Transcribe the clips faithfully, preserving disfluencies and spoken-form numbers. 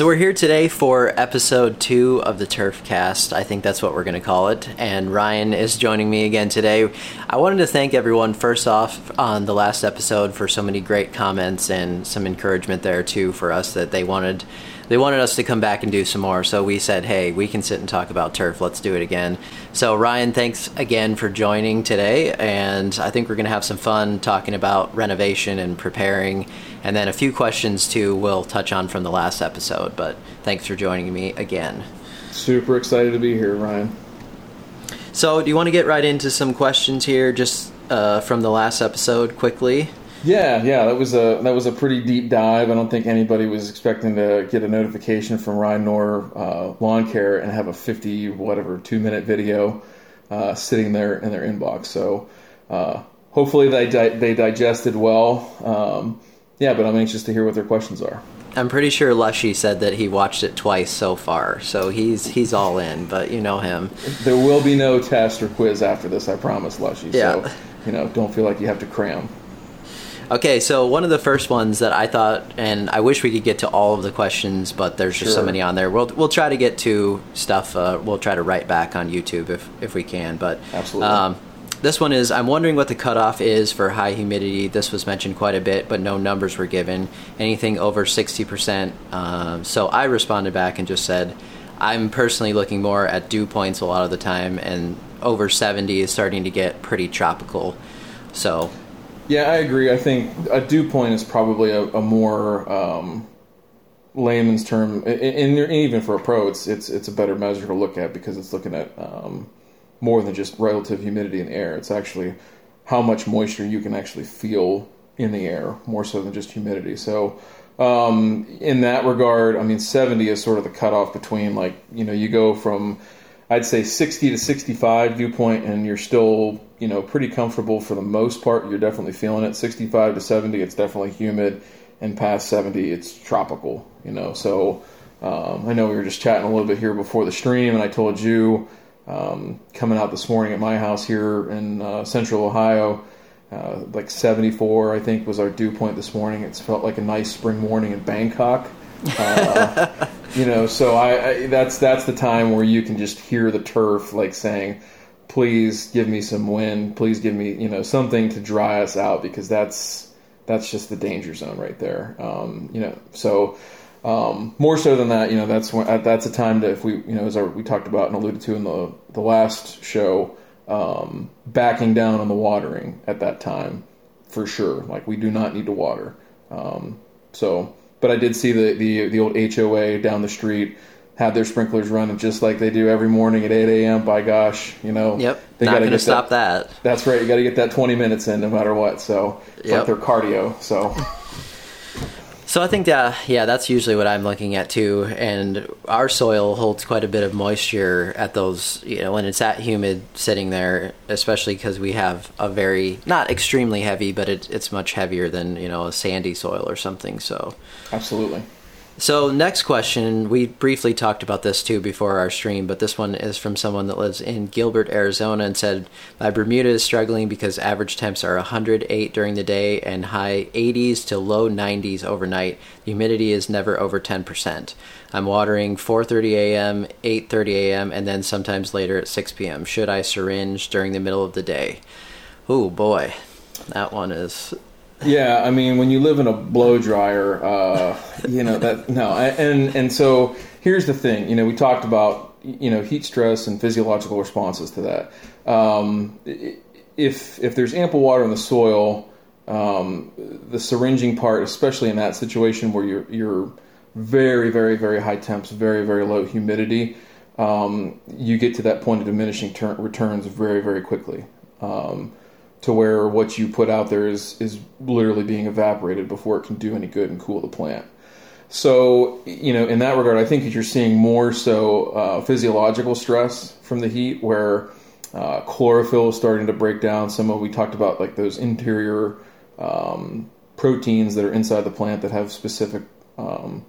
So we're here today for episode two of the Turfcast. I think that's what we're going to call it. And Ryan is joining me again today. I wanted to thank everyone first off on the last episode for so many great comments and some encouragement there too for us that they wanted they wanted us to come back and do some more. So we said, hey, we can sit and talk about turf. Let's do it again. So Ryan, thanks again for joining today. And I think we're going to have some fun talking about renovation and preparing. And then a few questions, too, we'll touch on from the last episode. But thanks for joining me again. Super excited to be here, Ryan. So do you want to get right into some questions here just uh, from the last episode quickly? Yeah, yeah, that was a that was a pretty deep dive. I don't think anybody was expecting to get a notification from Ryan Knorr uh, Lawn Care and have a fifty-whatever, two-minute video uh, sitting there in their inbox. So uh, hopefully they, di- they digested well. Um Yeah, but I'm anxious to hear what their questions are. I'm pretty sure Lushy said that he watched it twice so far, so he's he's all in, but you know him. There will be no test or quiz after this, I promise, Lushy. Yeah. So, you know, don't feel like you have to cram. Okay, so one of the first ones that I thought, and I wish we could get to all of the questions, but there's just sure. so many on there. We'll we'll try to get to stuff. Uh, we'll try to write back on YouTube if, if we can, but... Absolutely. Um, This one is, I'm wondering what the cutoff is for high humidity. This was mentioned quite a bit, but no numbers were given. Anything over sixty percent. Um, so I responded back and just said, I'm personally looking more at dew points a lot of the time, and over seventy is starting to get pretty tropical. So, yeah, I agree. I think a dew point is probably a, a more um, layman's term, and even for a pro, it's, it's it's a better measure to look at because it's looking at... Um, more than just relative humidity in the air. It's actually how much moisture you can actually feel in the air, more so than just humidity. So um, in that regard, I mean, seventy is sort of the cutoff between, like, you know, you go from, I'd say, sixty to sixty-five dew point, and you're still, you know, pretty comfortable for the most part. You're definitely feeling it. sixty-five to seventy, it's definitely humid. And past seventy, it's tropical, you know. So um, I know we were just chatting a little bit here before the stream, and I told you, Um, coming out this morning at my house here in uh, central Ohio, uh, like seventy-four, I think, was our dew point this morning. It's felt like a nice spring morning in Bangkok. Uh, you know, so I, I that's that's the time where you can just hear the turf like saying, please give me some wind, please give me, you know, something to dry us out, because that's that's just the danger zone right there. Um, you know, so... Um, more so than that, you know, that's when, that's a time that if we, you know, as our, we talked about and alluded to in the the last show, um, backing down on the watering at that time, for sure. Like, we do not need to water. Um, so, but I did see the, the, the old H O A down the street had their sprinklers running just like they do every morning at eight a.m. By gosh, you know. Yep, they not going to stop that, that. That's right. You got to get that twenty minutes in no matter what. So, it's yep. like their cardio, so... So I think that, yeah, that's usually what I'm looking at too. And our soil holds quite a bit of moisture at those, you know, when it's that humid sitting there, especially because we have a very, not extremely heavy, but it, it's much heavier than, you know, a sandy soil or something. So absolutely. So next question, we briefly talked about this too before our stream, but this one is from someone that lives in Gilbert, Arizona, and said, my Bermuda is struggling because average temps are one hundred eight during the day and high eighties to low nineties overnight. The humidity is never over ten percent. I'm watering four thirty a.m., eight thirty a.m., and then sometimes later at six p.m. Should I syringe during the middle of the day? Oh boy, that one is... Yeah, I mean, when you live in a blow dryer, uh, you know, that, no, and, and so here's the thing, you know, we talked about, you know, heat stress and physiological responses to that. Um, if, if there's ample water in the soil, um, the syringing part, especially in that situation where you're, you're very, very, very high temps, very, very low humidity, um, you get to that point of diminishing ter- returns very, very quickly. Um, to where what you put out there is is literally being evaporated before it can do any good and cool the plant. So, you know, in that regard, I think that you're seeing more so uh, physiological stress from the heat, where uh, chlorophyll is starting to break down. Some of we talked about, like, those interior um, proteins that are inside the plant that have specific um,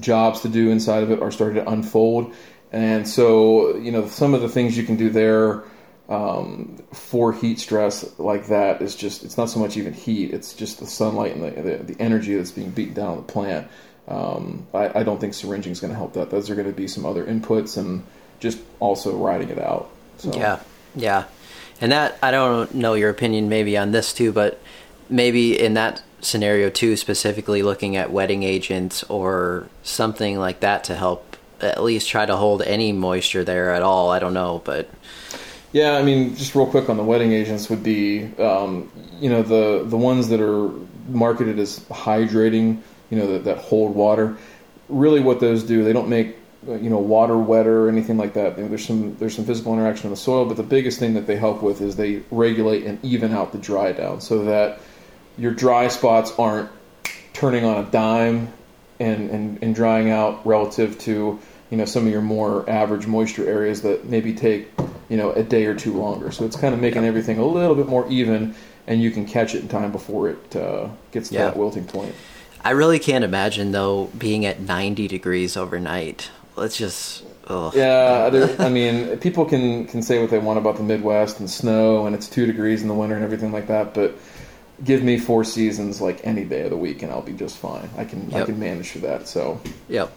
jobs to do inside of it are starting to unfold. And so, you know, some of the things you can do there Um, for heat stress like that is just, it's not so much even heat, it's just the sunlight and the, the, the energy that's being beaten down on the plant. Um, I, I don't think syringing is going to help that. Those are going to be some other inputs and just also riding it out. So. Yeah, yeah. And that, I don't know your opinion maybe on this too, but maybe in that scenario too, specifically looking at wetting agents or something like that to help at least try to hold any moisture there at all. I don't know, but... Yeah, I mean, just real quick on the wetting agents would be, um, you know, the, the ones that are marketed as hydrating, you know, that, that hold water. Really what those do, they don't make, you know, water wetter or anything like that. There's some there's some physical interaction in the soil, but the biggest thing that they help with is they regulate and even out the dry down so that your dry spots aren't turning on a dime and, and, and drying out relative to, you know, some of your more average moisture areas that maybe take, you know, a day or two longer. So it's kind of making everything a little bit more even, and you can catch it in time before it uh, gets to yeah. that wilting point. I really can't imagine, though, being at ninety degrees overnight. Let's just... Ugh. Yeah, I mean, people can, can say what they want about the Midwest and snow, and it's two degrees in the winter and everything like that, but give me four seasons, like, any day of the week, and I'll be just fine. I can yep. I can manage for that, so... Yep.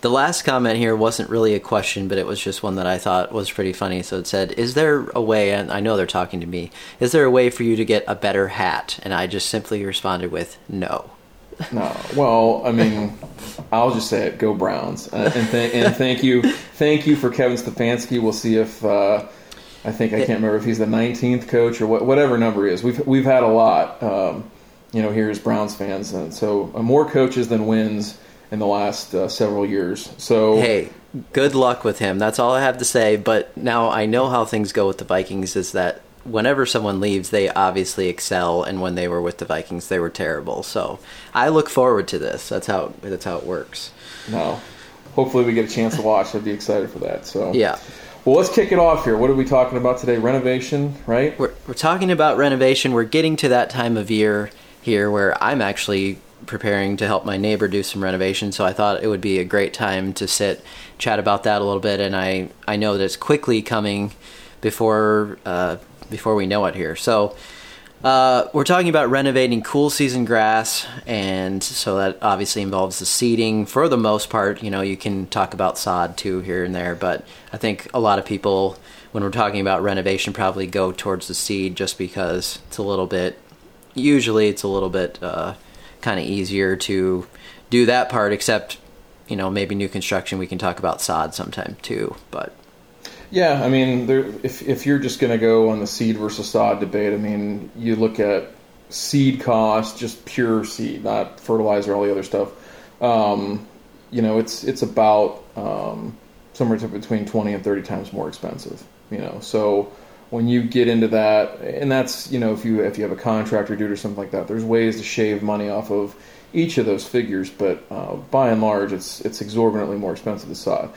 The last comment here wasn't really a question, but it was just one that I thought was pretty funny. So it said, is there a way, and I know they're talking to me, is there a way for you to get a better hat? And I just simply responded with, no. No. Well, I mean, I'll just say it, go Browns. Uh, and, th- and thank you thank you for Kevin Stefanski. We'll see if, uh, I think, I can't remember if he's the nineteenth coach or what, whatever number he is. We've, we've had a lot, um, you know, here as Browns fans. And so uh, more coaches than wins in the last uh, several years. So hey, good luck with him. That's all I have to say. But now I know how things go with the Vikings is that whenever someone leaves, they obviously excel. And when they were with the Vikings, they were terrible. So I look forward to this. That's how that's how it works. No, hopefully we get a chance to watch. I'd be excited for that. So yeah. Well, let's kick it off here. What are we talking about today? Renovation, right? We're, we're talking about renovation. We're getting to that time of year here where I'm actually preparing to help my neighbor do some renovation, so I thought it would be a great time to sit, chat about that a little bit, and I, I know that it's quickly coming before uh, before we know it here. So uh, we're talking about renovating cool season grass, and so that obviously involves the seeding for the most part. You know, you can talk about sod too here and there, but I think a lot of people, when we're talking about renovation, probably go towards the seed just because it's a little bit, usually it's a little bit... Uh, kind of easier to do that part, except, you know, maybe new construction, we can talk about sod sometime too, but. Yeah. I mean, there, if, if you're just going to go on the seed versus sod debate, I mean, you look at seed cost, just pure seed, not fertilizer, all the other stuff. Um, you know, it's, it's about, um, somewhere between twenty and thirty times more expensive, you know? So when you get into that, and that's, you know, if you if you have a contractor do it or something like that, there's ways to shave money off of each of those figures, but uh, by and large, it's it's exorbitantly more expensive to sod.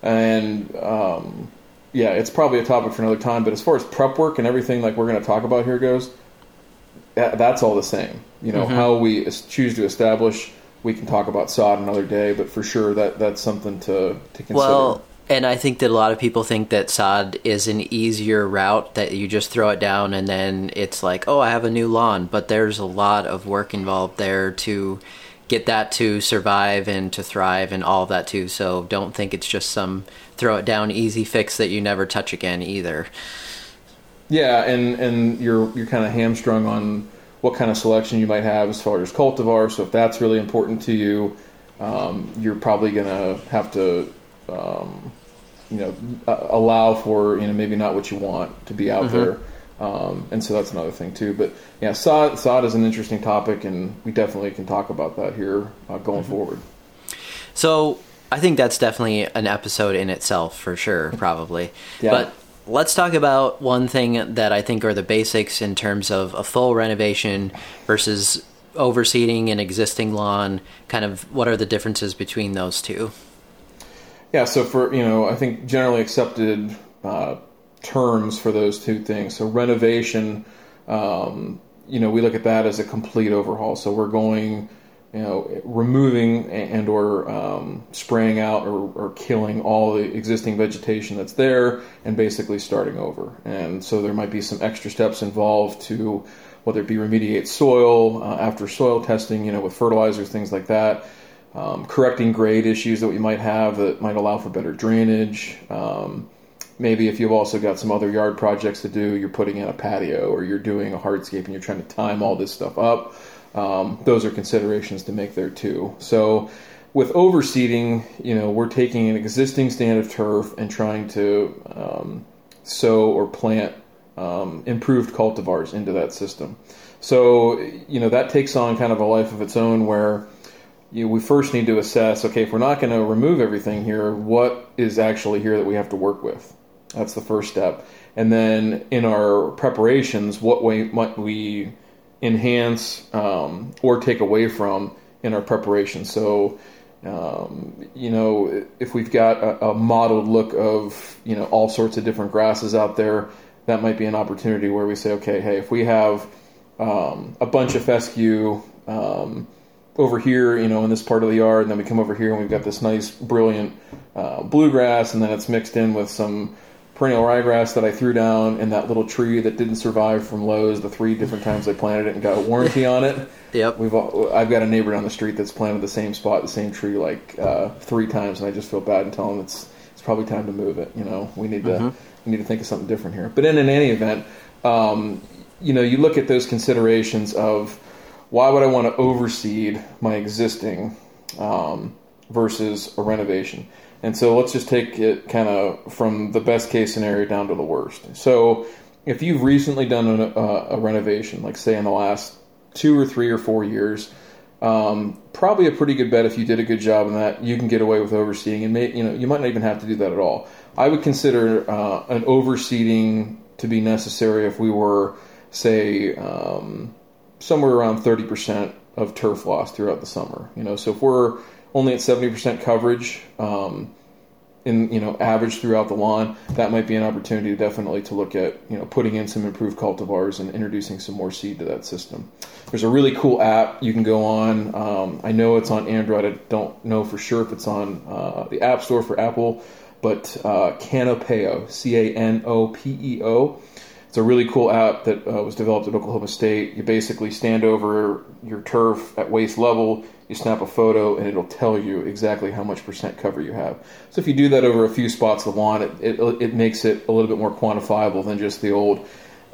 And, um, yeah, it's probably a topic for another time, but as far as prep work and everything like we're going to talk about here goes, that's all the same. You know, mm-hmm. how we choose to establish, we can talk about sod another day, but for sure that that's something to, to consider. Well, and I think that a lot of people think that sod is an easier route, that you just throw it down and then it's like, oh, I have a new lawn. But there's a lot of work involved there to get that to survive and to thrive and all of that too. So don't think it's just some throw it down easy fix that you never touch again either. Yeah, and, and you're you're kind of hamstrung on what kind of selection you might have as far as cultivar. So if that's really important to you, um, you're probably going to have to... Um, you know, uh, allow for, you know, maybe not what you want to be out mm-hmm. there. Um, and so that's another thing too, but yeah, sod, sod is an interesting topic, and we definitely can talk about that here uh, going mm-hmm. forward. So I think that's definitely an episode in itself for sure, probably. yeah. But let's talk about one thing that I think are the basics in terms of a full renovation versus overseeding an existing lawn. Kind of what are the differences between those two? Yeah, so for, you know, I think generally accepted uh, terms for those two things. So renovation, um, you know, we look at that as a complete overhaul. So we're going, you know, removing and or um, spraying out or, or killing all the existing vegetation that's there and basically starting over. And so there might be some extra steps involved to whether it be remediate soil, uh, after soil testing, you know, with fertilizers, things like that. um, correcting grade issues that we might have that might allow for better drainage. Um, maybe if you've also got some other yard projects to do, you're putting in a patio or you're doing a hardscape and you're trying to time all this stuff up. Um, those are considerations to make there too. So with overseeding, you know, we're taking an existing stand of turf and trying to um, sow or plant um, improved cultivars into that system. So, you know, that takes on kind of a life of its own where you know, we first need to assess, okay, if we're not going to remove everything here, what is actually here that we have to work with? That's the first step. And then in our preparations, what way might we enhance um, or take away from in our preparation? So, um, you know, if we've got a, a modeled look of, you know, all sorts of different grasses out there, that might be an opportunity where we say, okay, hey, if we have Um, a bunch of fescue um, over here, you know, in this part of the yard, and then we come over here and we've got this nice, brilliant uh, bluegrass, and then it's mixed in with some perennial ryegrass that I threw down in that little tree that didn't survive from Lowe's the three different times I planted it and got a warranty on it. Yep. We've all, I've got a neighbor down the street that's planted the same spot, the same tree, like uh, three times, and I just feel bad and tell him it's it's probably time to move it. You know, we need to mm-hmm. we need to think of something different here. But in, in any event. Um, You know, you look at those considerations of why would I want to overseed my existing um, versus a renovation. And so let's just take it kind of from the best case scenario down to the worst. So if you've recently done a, a renovation, like say in the last two or three or four years, um, probably a pretty good bet if you did a good job in that, you can get away with overseeding. And may, you know, you might not even have to do that at all. I would consider uh, an overseeding to be necessary if we were say, um, somewhere around thirty percent of turf loss throughout the summer, you know, so if we're only at seventy percent coverage, um, in, you know, average throughout the lawn, that might be an opportunity definitely to look at, you know, putting in some improved cultivars and introducing some more seed to that system. There's a really cool app you can go on. Um, I know it's on Android. I don't know for sure if it's on, uh, the App Store for Apple, but, uh, Canopeo, C A N O P E O. It's a really cool app that uh, was developed at Oklahoma State. You basically stand over your turf at waist level, you snap a photo, and it'll tell you exactly how much percent cover you have. So if you do that over a few spots of the lawn, it, it, it makes it a little bit more quantifiable than just the old,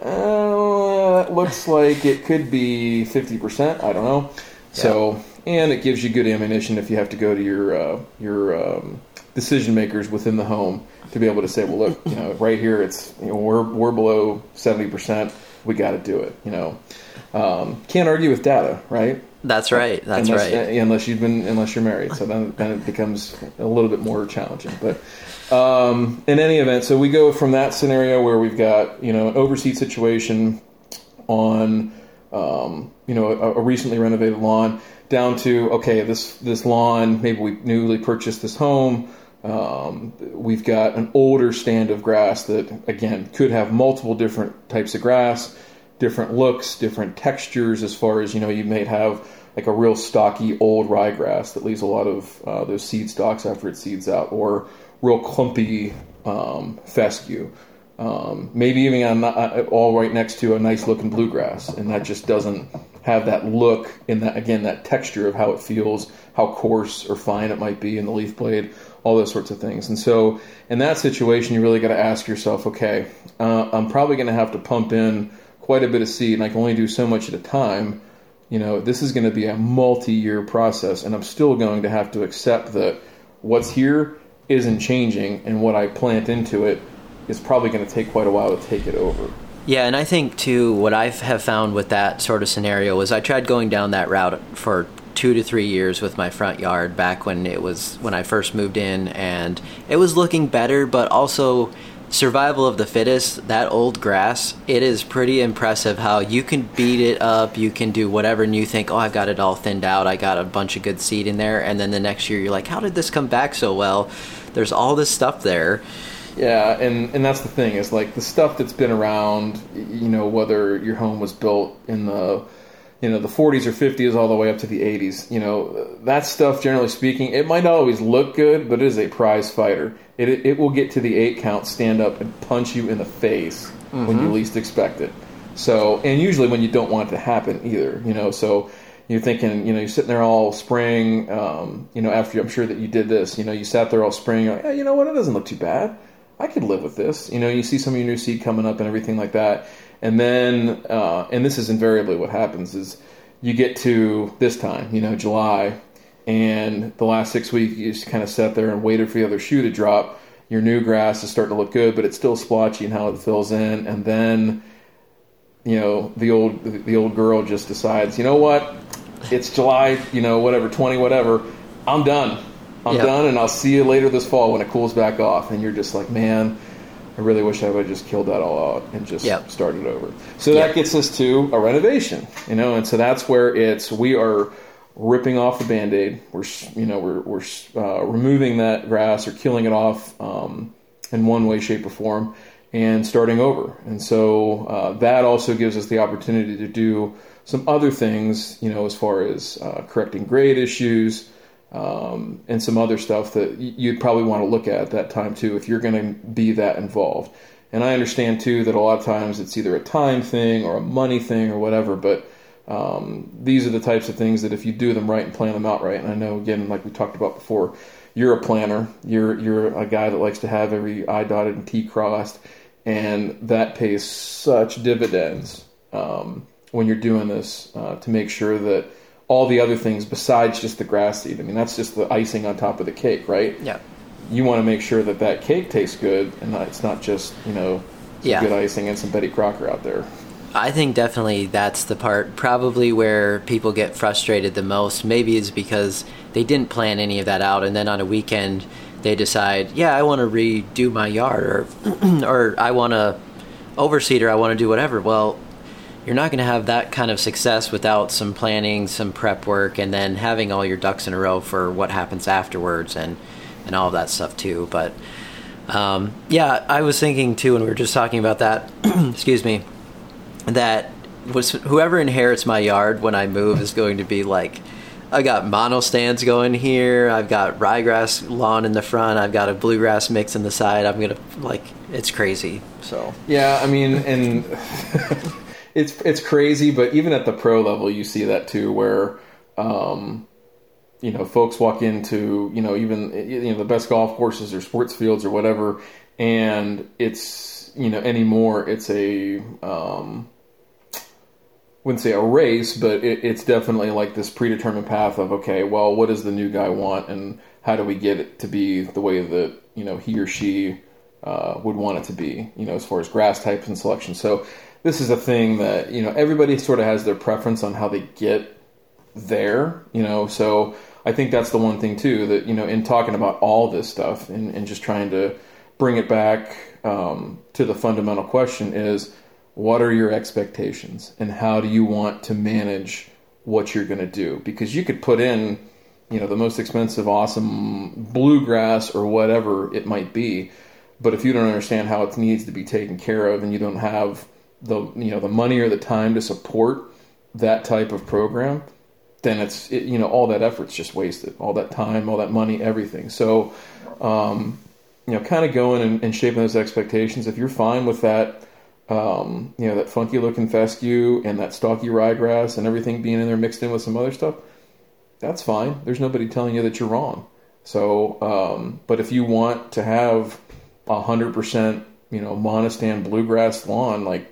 uh, it looks like it could be fifty percent, I don't know. Yeah. So, and it gives you good ammunition if you have to go to your uh, your um, decision makers within the home to be able to say, well, look, you know, right here, it's, you know, we're, we're below seventy percent. We got to do it. You know, um, can't argue with data, right? That's right. That's unless, right. Unless you've been, unless you're married. So then, then it becomes a little bit more challenging, but, um, in any event, so we go from that scenario where we've got, you know, an overseed situation on, um, you know, a, a recently renovated lawn down to, okay, this, this lawn, maybe we newly purchased this home. Um, we've got an older stand of grass that, again, could have multiple different types of grass, different looks, different textures as far as, you know, you may have like a real stocky old ryegrass that leaves a lot of uh, those seed stalks after it seeds out, or real clumpy um, fescue. Um, maybe even on the, all right next to a nice looking bluegrass, and that just doesn't have that look and that, again, that texture of how it feels, how coarse or fine it might be in the leaf blade, all those sorts of things. And so in that situation, you really got to ask yourself, okay, uh, I'm probably going to have to pump in quite a bit of seed, and I can only do so much at a time. You know, this is going to be a multi-year process, and I'm still going to have to accept that what's here isn't changing, and what I plant into it is probably going to take quite a while to take it over. Yeah, and I think, too, what I have found with that sort of scenario is I tried going down that route for two to three years with my front yard back when it was when I first moved in, and it was looking better, but also survival of the fittest. That old grass, it is pretty impressive how you can beat it up, you can do whatever, and you think, oh, I've got it all thinned out, I got a bunch of good seed in there, and then the next year you're like, how did this come back so well? There's all this stuff there. Yeah, and, and that's the thing, is like the stuff that's been around, you know, whether your home was built in the you know, the forties or fifties all the way up to the eighties, you know, that stuff, generally speaking, it might not always look good, but it is a prize fighter. It it will get to the eight count, stand up, and punch you in the face mm-hmm. when you least expect it. So, and usually when you don't want it to happen either, you know, so you're thinking, you know, you're sitting there all spring, um, you know, after I'm sure that you did this, you know, you sat there all spring, you're like, hey, you know what, it doesn't look too bad. I could live with this. You know, you see some of your new seed coming up and everything like that. And then, uh, and this is invariably what happens is you get to this time, you know, July, and the last six weeks you just kind of sat there and waited for the other shoe to drop. Your new grass is starting to look good, but it's still splotchy and how it fills in. And then, you know, the old the old girl just decides, you know what, it's July, you know, whatever, twenty, whatever, I'm done. I'm yeah. done, and I'll see you later this fall when it cools back off. And you're just like, man, I really wish I would have just killed that all out and just yep. started over. So yep. that gets us to a renovation, you know, and so that's where it's we are ripping off the Band-Aid. We're, you know, we're we're uh, removing that grass or killing it off um, in one way, shape, or form and starting over. And so uh, that also gives us the opportunity to do some other things, you know, as far as uh, correcting grade issues, Um, and some other stuff that you'd probably want to look at at that time too if you're going to be that involved. And I understand too that a lot of times it's either a time thing or a money thing or whatever, but um, these are the types of things that if you do them right and plan them out right, and I know again, like we talked about before, you're a planner, you're you're a guy that likes to have every I dotted and T crossed, and that pays such dividends um, when you're doing this uh, to make sure that all the other things besides just the grass seed. I mean, that's just the icing on top of the cake, right? Yeah. You want to make sure that that cake tastes good and that it's not just, you know, some yeah. good icing and some Betty Crocker out there. I think definitely that's the part probably where people get frustrated the most. Maybe it's because they didn't plan any of that out, and then on a weekend they decide, yeah, I want to redo my yard, or or I want to overseed, or I want to do whatever. Well, you're not going to have that kind of success without some planning, some prep work, and then having all your ducks in a row for what happens afterwards and, and all of that stuff too. But, um, yeah, I was thinking too, when we were just talking about that, excuse me, that was whoever inherits my yard when I move is going to be like, I got mono stands going here. I've got ryegrass lawn in the front. I've got a bluegrass mix in the side. I'm going to like, it's crazy. So, yeah, I mean, and It's it's crazy, but even at the pro level, you see that too, where, um, you know, folks walk into, you know, even, you know, the best golf courses or sports fields or whatever, and it's, you know, anymore, it's a, um, wouldn't say a race, but it, it's definitely like this predetermined path of, okay, well, what does the new guy want, and how do we get it to be the way that, you know, he or she uh, would want it to be, you know, as far as grass types and selection. So this is a thing that, you know, everybody sort of has their preference on how they get there, you know, so I think that's the one thing too that, you know, in talking about all this stuff and, and just trying to bring it back um, to the fundamental question is, what are your expectations and how do you want to manage what you're going to do? Because you could put in, you know, the most expensive, awesome bluegrass or whatever it might be, but if you don't understand how it needs to be taken care of and you don't have the you know the money or the time to support that type of program, then it's it, you know all that effort's just wasted, all that time, all that money, everything. So um you know kind of going and, and shaping those expectations. If you're fine with that um you know that funky looking fescue and that stalky ryegrass and everything being in there mixed in with some other stuff, that's fine. There's nobody telling you that you're wrong. So um but if you want to have a hundred percent you know monostand bluegrass lawn, like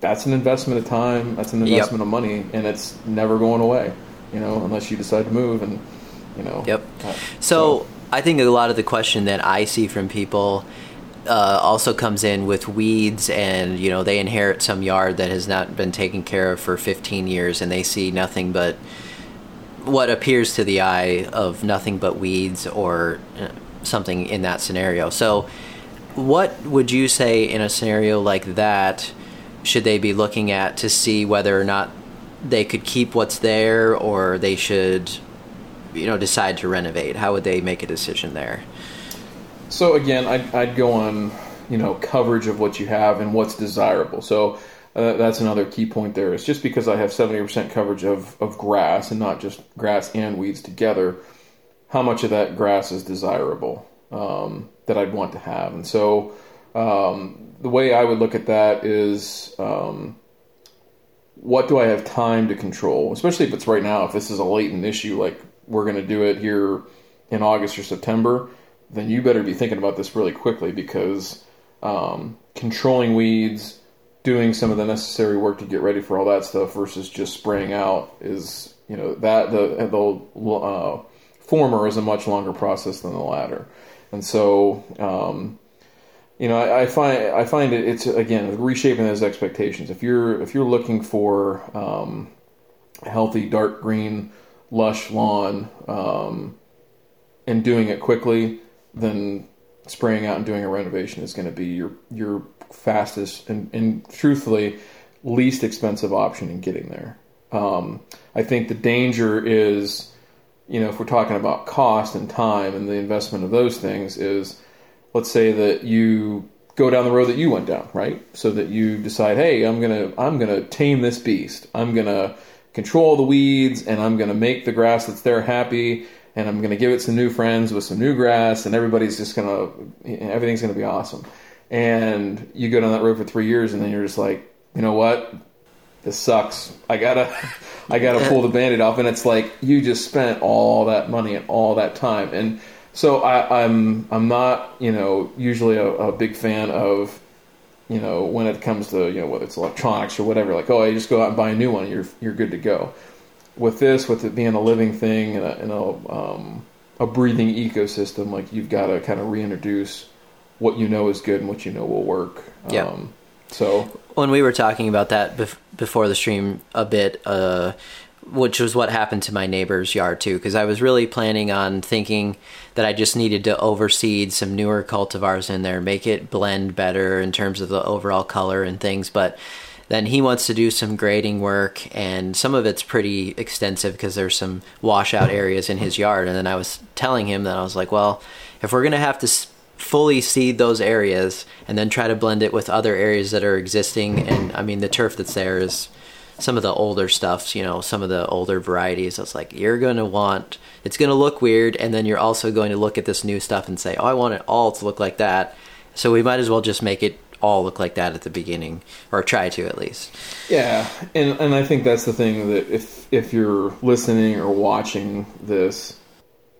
that's an investment of time, that's an investment yep. of money, and it's never going away, you know, unless you decide to move and, you know. Yep. Uh, so, so I think a lot of the question that I see from people uh, also comes in with weeds and, you know, they inherit some yard that has not been taken care of for fifteen years and they see nothing but what appears to the eye of nothing but weeds or something in that scenario. So what would you say in a scenario like that should they be looking at to see whether or not they could keep what's there or they should, you know, decide to renovate? How would they make a decision there? So again, I'd, I'd go on, you know, coverage of what you have and what's desirable. So uh, that's another key point there is just because I have seventy percent coverage of, of grass and not just grass and weeds together, how much of that grass is desirable um, that I'd want to have. And so, um, the way I would look at that is, um, what do I have time to control? Especially if it's right now, if this is a latent issue, like we're going to do it here in August or September, then you better be thinking about this really quickly, because um, controlling weeds, doing some of the necessary work to get ready for all that stuff versus just spraying out is, you know, that the, the uh, former is a much longer process than the latter. And so, um, you know, I, I find, I find it, it's again, reshaping those expectations. If you're, if you're looking for, um, a healthy, dark green, lush lawn, um, and doing it quickly, then spraying out and doing a renovation is going to be your, your fastest and, and truthfully least expensive option in getting there. Um, I think the danger is, you know, if we're talking about cost and time and the investment of those things is, let's say that you go down the road that you went down, right? So that you decide, hey, I'm going to, I'm going to tame this beast. I'm going to control the weeds, and I'm going to make the grass that's there happy. And I'm going to give it some new friends with some new grass, and everybody's just going to, everything's going to be awesome. And you go down that road for three years and then you're just like, you know what? This sucks. I gotta, I gotta pull the Band-Aid off. And it's like, you just spent all that money and all that time. And so I, I'm, I'm not, you know, usually a, a big fan of, you know, when it comes to, you know, whether it's electronics or whatever, like, oh, you just go out and buy a new one. You're, you're good to go. With this, with it being a living thing and a, and a, um, a breathing ecosystem, like you've got to kind of reintroduce what you know is good and what you know will work. Yeah. Um, So when we were talking about that bef- before the stream a bit, uh, which was what happened to my neighbor's yard too, because I was really planning on thinking that I just needed to overseed some newer cultivars in there, make it blend better in terms of the overall color and things. But then he wants to do some grading work, and some of it's pretty extensive because there's some washout areas in his yard. And then I was telling him that I was like, well, if we're going to have to sp- fully seed those areas and then try to blend it with other areas that are existing, and I mean the turf that's there is some of the older stuffs, you know, some of the older varieties. It's like you're going to want, it's going to look weird, and then you're also going to look at this new stuff and say, oh, I want it all to look like that, so we might as well just make it all look like that at the beginning, or try to at least. Yeah, and and I think that's the thing, that if if you're listening or watching this,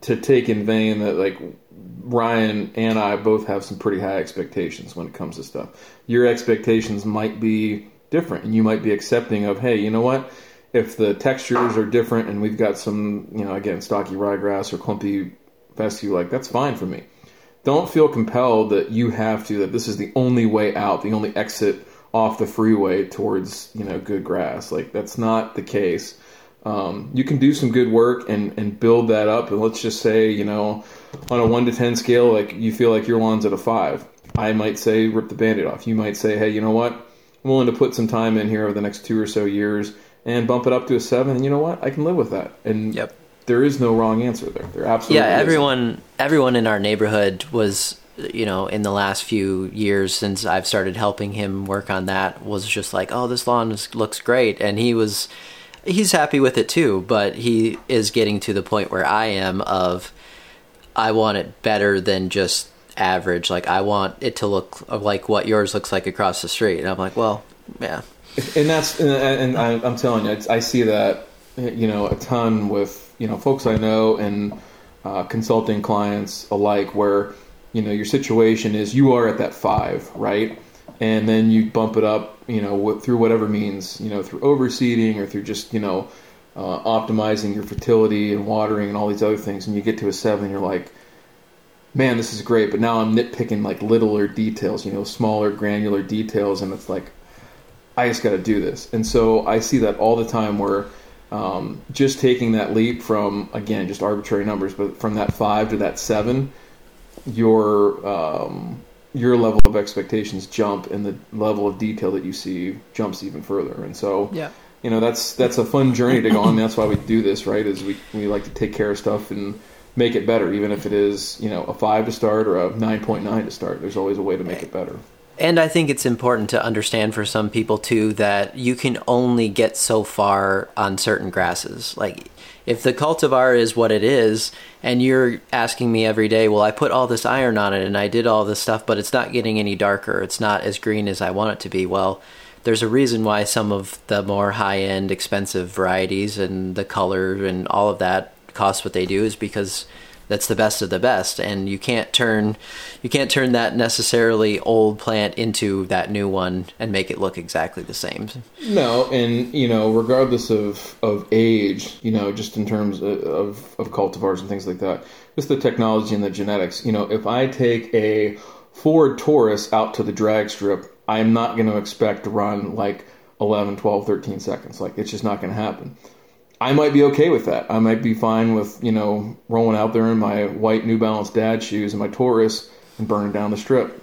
to take in vain that like Ryan and I both have some pretty high expectations when it comes to stuff. Your expectations might be different, and you might be accepting of, hey, you know what? If the textures are different and we've got some, you know, again, stocky ryegrass or clumpy fescue, like that's fine for me. Don't feel compelled that you have to, that this is the only way out, the only exit off the freeway towards, you know, good grass. Like that's not the case. Um, you can do some good work and, and build that up. And let's just say, you know, on a one to ten scale, like you feel like your lawn's at a five. I might say rip the Band-Aid off. You might say, hey, you know what? I'm willing to put some time in here over the next two or so years and bump it up to a seven. And you know what? I can live with that. And yep. There is no wrong answer there. There absolutely yeah, everyone, is. Everyone in our neighborhood was, you know, in the last few years since I've started helping him work on that, was just like, oh, this lawn is, looks great. And he was... he's happy with it too, but he is getting to the point where I am of, I want it better than just average. Like I want it to look like what yours looks like across the street. And I'm like, well, yeah. And that's, and, and I, I'm telling you, I see that, you know, a ton with, you know, folks I know and uh, consulting clients alike, where, you know, your situation is you are at that five, right? And then you bump it up, you know, through whatever means, you know, through overseeding or through just, you know, uh, optimizing your fertility and watering and all these other things. And you get to a seven, and you're like, man, this is great. But now I'm nitpicking like littler details, you know, smaller granular details. And it's like, I just got to do this. And so I see that all the time where um, just taking that leap from, again, just arbitrary numbers, but from that five to that seven, your... Um, your level of expectations jump, and the level of detail that you see jumps even further. And so, yeah. you know, that's, that's a fun journey to go on. That's why we do this, right? Is we, we like to take care of stuff and make it better. Even if it is, you know, a five to start or a nine point nine to start, there's always a way to make it better. And I think it's important to understand for some people too, that you can only get so far on certain grasses. Like if the cultivar is what it is, and you're asking me every day, well, I put all this iron on it and I did all this stuff, but it's not getting any darker. It's not as green as I want it to be. Well, there's a reason why some of the more high-end expensive varieties and the color and all of that cost what they do, is because that's the best of the best, and you can't turn you can't turn that necessarily old plant into that new one and make it look exactly the same. No, and you know, regardless of, of age, you know, just in terms of, of, of cultivars and things like that, just the technology and the genetics. You know, if I take a Ford Taurus out to the drag strip, I'm not going to expect to run like eleven, twelve, thirteen seconds. Like, it's just not going to happen. I might be okay with that. I might be fine with, you know, rolling out there in my white New Balance dad shoes and my Taurus and burning down the strip.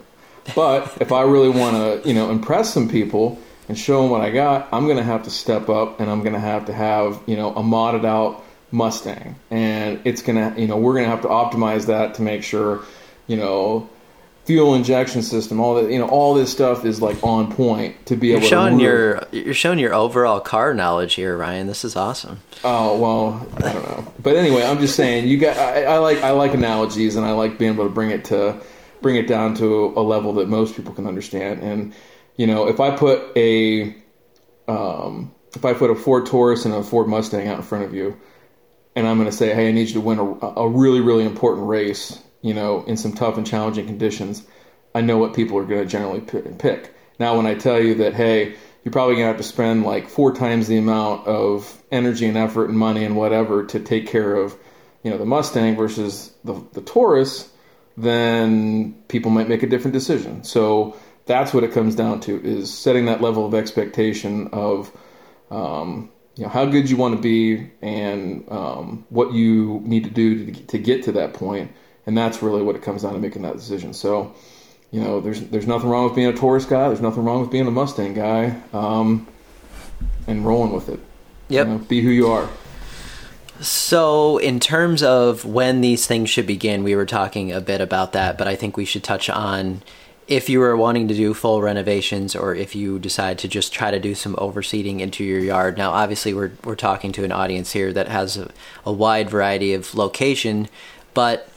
But if I really want to, you know, impress some people and show them what I got, I'm going to have to step up, and I'm going to have to have, you know, a modded out Mustang. And it's going to, you know, we're going to have to optimize that to make sure, you know, fuel injection system, all that, you know, all this stuff is like on point to be you're able showing to move. Your, you're showing your overall car knowledge here, Ryan. This is awesome. Oh, well, I don't know. But anyway, I'm just saying, you got, I, I like, I like analogies, and I like being able to bring it to, bring it down to a level that most people can understand. And, you know, if I put a, um, if I put a Ford Taurus and a Ford Mustang out in front of you, and I'm going to say, hey, I need you to win a, a really, really important race, you know, in some tough and challenging conditions, I know what people are going to generally pick. Now, when I tell you that, hey, you're probably going to have to spend like four times the amount of energy and effort and money and whatever to take care of, you know, the Mustang versus the, the Taurus, then people might make a different decision. So that's what it comes down to, is setting that level of expectation of, um, you know, how good you want to be and um, what you need to do to, to get to that point. And that's really what it comes down to, making that decision. So, you know, there's there's nothing wrong with being a Taurus guy. There's nothing wrong with being a Mustang guy, um, and rolling with it. Yep. You know, be who you are. So in terms of when these things should begin, we were talking a bit about that, but I think we should touch on if you were wanting to do full renovations or if you decide to just try to do some overseeding into your yard. Now, obviously, we're, we're talking to an audience here that has a, a wide variety of location, but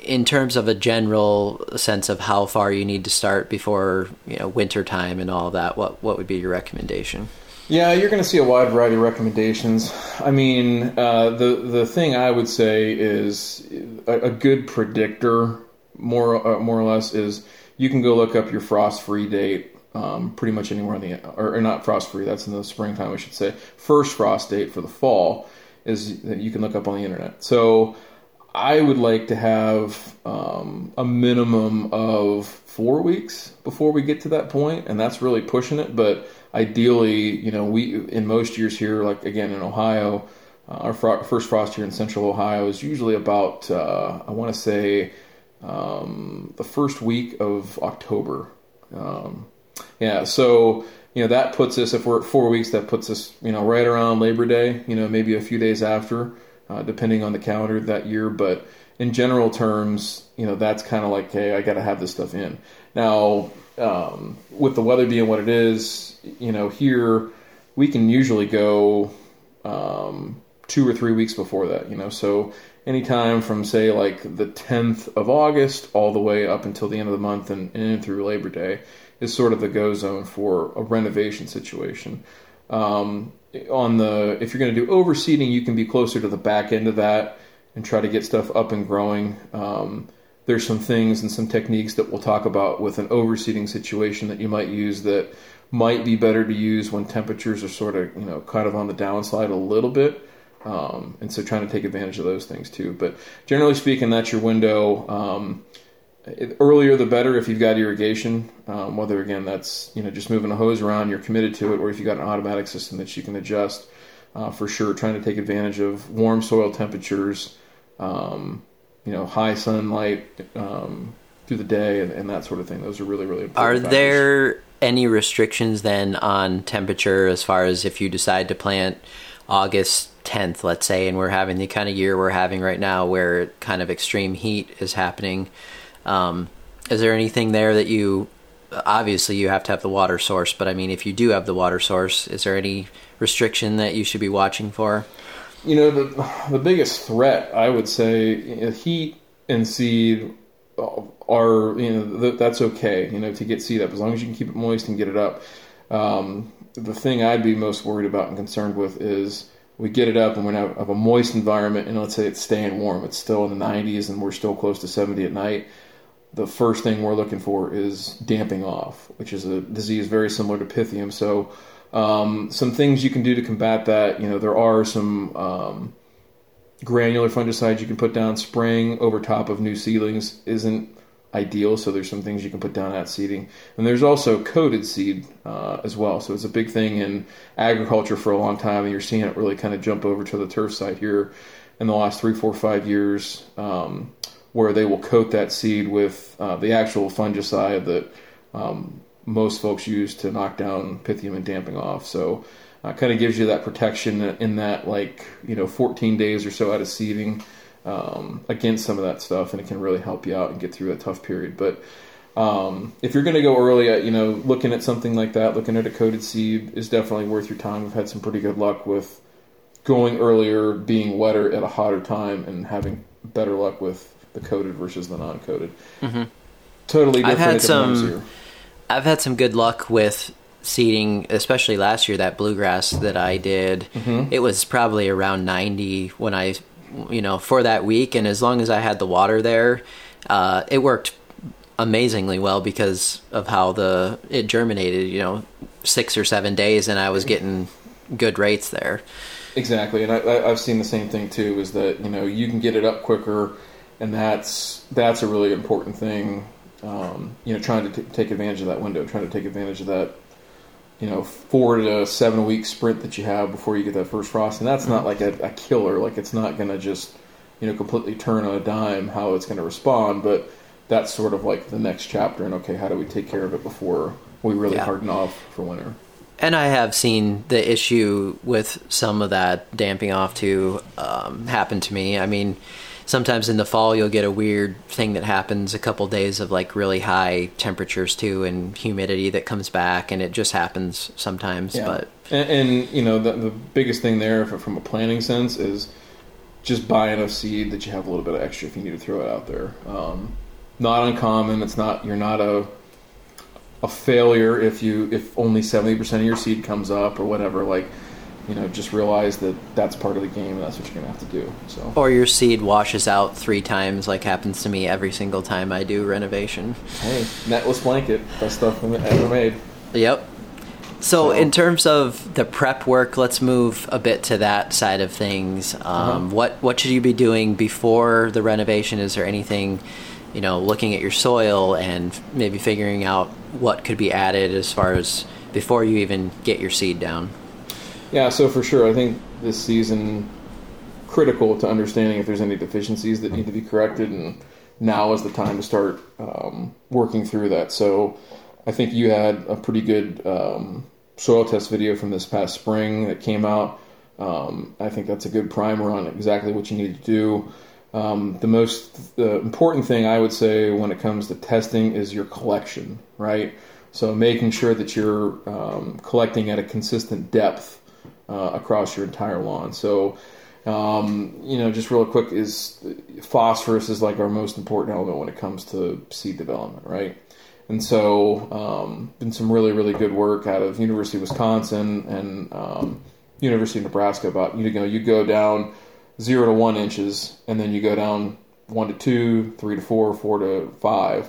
in terms of a general sense of how far you need to start before, you know, winter time and all that, what what would be your recommendation? Yeah, you're going to see a wide variety of recommendations. I mean, uh, the the thing I would say is a, a good predictor, more uh, more or less, is you can go look up your frost-free date um, pretty much anywhere in the or, or not frost-free. That's in the springtime, I should say. First frost date for the fall is that you can look up on the internet. So I would like to have um, a minimum of four weeks before we get to that point, and that's really pushing it. But ideally, you know, we in most years here, like again in Ohio, uh, our fr- first frost here in Central Ohio is usually about uh, I want to say um, the first week of October. Um, yeah, so you know that puts us, if we're at four weeks, that puts us, you know, right around Labor Day. You know, maybe a few days after. Uh, depending on the calendar that year. But in general terms, you know, that's kind of like, hey, I got to have this stuff in. Now, um, with the weather being what it is, you know, here we can usually go um, two or three weeks before that, you know. So anytime from, say, like the tenth of August all the way up until the end of the month and, and through Labor Day is sort of the go zone for a renovation situation. Um On the if you're going to do overseeding, you can be closer to the back end of that and try to get stuff up and growing. Um, there's some things and some techniques that we'll talk about with an overseeding situation that you might use that might be better to use when temperatures are sort of, you know, kind of on the downslide a little bit. Um, and so trying to take advantage of those things too. But generally speaking, that's your window. Um, it, earlier the better if you've got irrigation, um, whether again that's, you know, just moving a hose around, you're committed to it, or if you've got an automatic system that you can adjust, uh, for sure trying to take advantage of warm soil temperatures, um, you know, high sunlight um, through the day and, and that sort of thing. Those are really, really important Are factors. There any restrictions then on temperature as far as if you decide to plant August tenth, let's say, and we're having the kind of year we're having right now where kind of extreme heat is happening? Um, is there anything there that you, obviously you have to have the water source, but I mean, if you do have the water source, is there any restriction that you should be watching for? You know, the, the biggest threat, I would say, heat and seed are, you know, th- that's okay, you know, to get seed up as long as you can keep it moist and get it up. Um, the thing I'd be most worried about and concerned with is we get it up and we have a moist environment, and let's say it's staying warm. It's still in the nineties and we're still close to seventy at night. The first thing we're looking for is damping off, which is a disease very similar to Pythium. So um, some things you can do to combat that. You know, there are some um, granular fungicides you can put down. Spraying over top of new seedlings isn't ideal, so there's some things you can put down at seeding. And there's also coated seed uh, as well. So it's a big thing in agriculture for a long time, and you're seeing it really kind of jump over to the turf side here in the last three, four, five years. Um, where they will coat that seed with uh, the actual fungicide that um, most folks use to knock down Pythium and damping off. So it uh, kind of gives you that protection in that, like, you know, fourteen days or so out of seeding um, against some of that stuff, and it can really help you out and get through a tough period. But um, if you're going to go early, at, you know, looking at something like that, looking at a coated seed is definitely worth your time. We've had some pretty good luck with going earlier, being wetter at a hotter time, and having better luck with the coated versus the non-coated. Mm-hmm. Totally different. I've had some, I've had some good luck with seeding, especially last year, that bluegrass that I did. Mm-hmm. It was probably around ninety when I, you know, for that week. And as long as I had the water there, uh, it worked amazingly well because of how the, it germinated, you know, six or seven days and I was getting good rates there. Exactly. And I, I've seen the same thing too, is that, you know, you can get it up quicker. And that's that's a really important thing, um, you know, trying to t- take advantage of that window, trying to take advantage of that, you know, four to seven week sprint that you have before you get that first frost. And that's not like a, a killer. Like, it's not going to just, you know, completely turn on a dime how it's going to respond. But that's sort of like the next chapter. And, okay, how do we take care of it before we really yeah. harden off for winter? And I have seen the issue with some of that damping off to um, happen to me. I mean, sometimes in the fall, you'll get a weird thing that happens, a couple days of like really high temperatures too, and humidity that comes back, and it just happens sometimes. Yeah. But and, and you know, the, the biggest thing there from a planning sense is just buy enough seed that you have a little bit of extra if you need to throw it out there. Um, not uncommon. It's not you're not a a failure if you if only seventy percent of your seed comes up or whatever. Like, you know, just realize that that's part of the game and that's what you're going to have to do. So, or your seed washes out three times, like happens to me every single time I do renovation. Hey, netless blanket. Best stuff I've ever made. Yep. So, so in terms of the prep work, let's move a bit to that side of things. Um, uh-huh. What what should you be doing before the renovation? Is there anything, you know, looking at your soil and maybe figuring out what could be added as far as before you even get your seed down? Yeah, so for sure, I think this season critical to understanding if there's any deficiencies that need to be corrected, and now is the time to start um, working through that. So I think you had a pretty good um, soil test video from this past spring that came out. Um, I think that's a good primer on exactly what you need to do. Um, the most the important thing I would say when it comes to testing is your collection, right? So making sure that you're um, collecting at a consistent depth Uh, across your entire lawn. So, um, you know, just real quick, is phosphorus is like our most important element when it comes to seed development, right? And so, um, been some really, really good work out of University of Wisconsin and um, University of Nebraska about, you know, you go down zero to one inches, and then you go down one to two, three to four, four to five,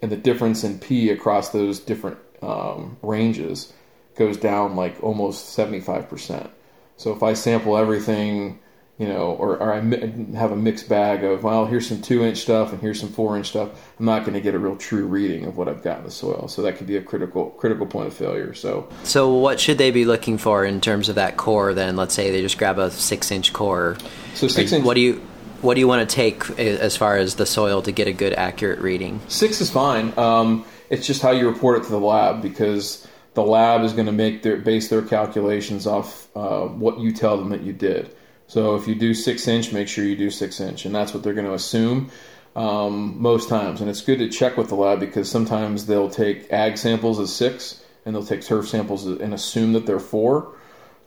and the difference in P across those different um, ranges goes down like almost seventy-five percent. So if I sample everything, you know, or, or I mi- have a mixed bag of, well, here's some two inch stuff and here's some four inch stuff, I'm not going to get a real true reading of what I've got in the soil. So that could be a critical, critical point of failure. So, so what should they be looking for in terms of that core then? Let's say they just grab a six inch core. So six inch. What do you, what do you want to take as far as the soil to get a good accurate reading? Six is fine. Um, it's just how you report it to the lab, because the lab is going to make their base their calculations off uh, what you tell them that you did. So if you do six inch, make sure you do six inch, and that's what they're going to assume um, most times. And it's good to check with the lab, because sometimes they'll take ag samples as six, and they'll take turf samples and assume that they're four.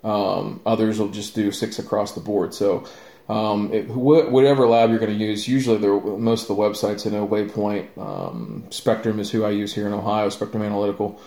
Um, others will just do six across the board. So um, it, wh- whatever lab you're going to use, usually most of the websites, I know Waypoint, um, Spectrum is who I use here in Ohio, Spectrum Analytical.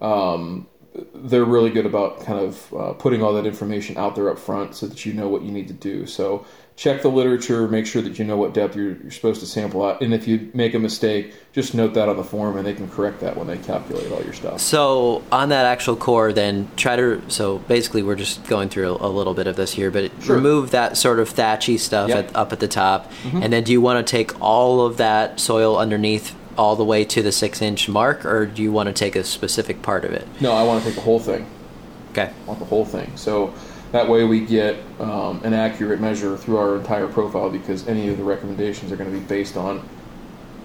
Um, they're really good about kind of uh, putting all that information out there up front so that you know what you need to do. So check the literature, make sure that you know what depth you're, you're supposed to sample at, and if you make a mistake, just note that on the form, and they can correct that when they calculate all your stuff. So on that actual core, then try to, so basically we're just going through a, a little bit of this here, but sure. remove that sort of thatchy stuff yep. at, up at the top, mm-hmm. and then do you want to take all of that soil underneath all the way to the six-inch mark, or do you want to take a specific part of it? No, I want to take the whole thing. Okay. I want the whole thing. So that way we get um, an accurate measure through our entire profile, because any of the recommendations are going to be based on,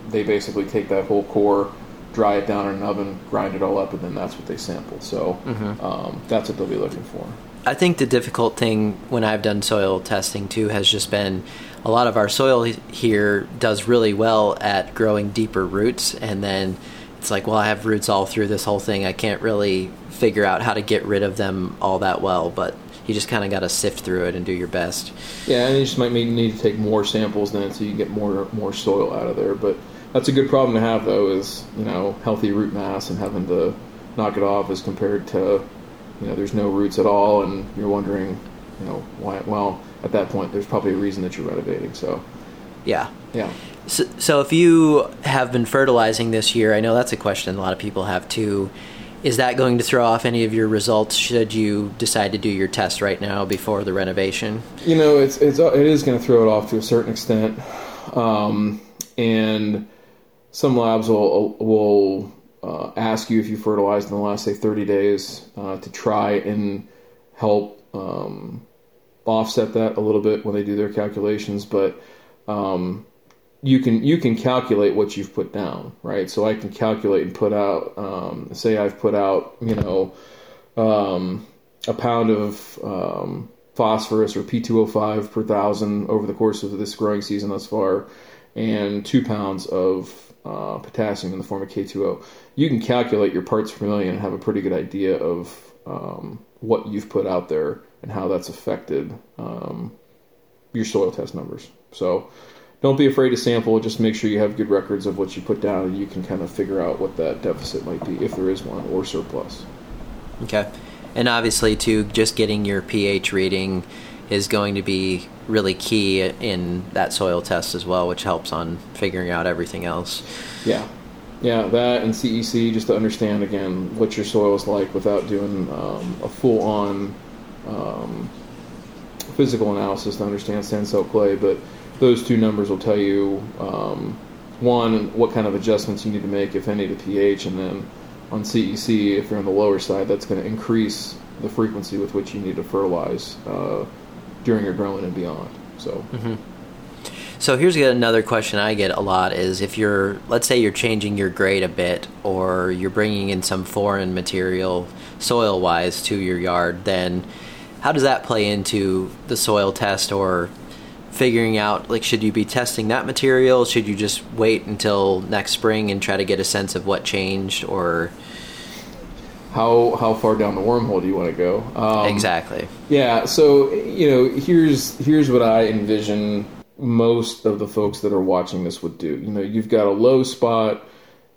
they basically take that whole core, dry it down in an oven, grind it all up, and then that's what they sample. So mm-hmm. um, that's what they'll be looking for. I think the difficult thing when I've done soil testing too has just been a lot of our soil here does really well at growing deeper roots, and then it's like, well, I have roots all through this whole thing. I can't really figure out how to get rid of them all that well, but you just kind of got to sift through it and do your best. Yeah, and you just might need to take more samples then so you can get more more soil out of there. But that's a good problem to have, though, is, you know, healthy root mass and having to knock it off as compared to, you know, there's no roots at all, and you're wondering, you know, why. Well, at that point, there's probably a reason that you're renovating. So, yeah, yeah. So, so if you have been fertilizing this year, I know that's a question a lot of people have too. Is that going to throw off any of your results? Should you decide to do your test right now before the renovation? You know, it's it's it is going to throw it off to a certain extent, um, and some labs will will. Uh, ask you if you fertilized in the last, say, thirty days uh, to try and help um, offset that a little bit when they do their calculations. But um, you can you can calculate what you've put down, right? So I can calculate and put out, um, say I've put out, you know, um, a pound of um, phosphorus or P two oh five per thousand over the course of this growing season thus far, and two pounds of Uh, potassium in the form of K two O. You can calculate your parts per million and have a pretty good idea of um, what you've put out there and how that's affected um, your soil test numbers. So don't be afraid to sample. Just make sure you have good records of what you put down, and you can kind of figure out what that deficit might be, if there is one, or surplus. Okay. And obviously, too, just getting your pH reading is going to be really key in that soil test as well, which helps on figuring out everything else. Yeah. Yeah, that and C E C, just to understand, again, what your soil is like without doing um, a full-on um, physical analysis to understand sand, silt, clay. But those two numbers will tell you, um, one, what kind of adjustments you need to make, if any, to pH. And then on C E C, if you're on the lower side, that's going to increase the frequency with which you need to fertilize uh during your growing and beyond. So mm-hmm. so here's another question I get a lot is, if you're, let's say you're changing your grade a bit, or you're bringing in some foreign material soil-wise to your yard, then how does that play into the soil test, or figuring out, like, should you be testing that material? Should you just wait until next spring and try to get a sense of what changed, or... How how far down the wormhole do you want to go? Um, exactly. Yeah. So, you know, here's here's what I envision most of the folks that are watching this would do. You know, you've got a low spot,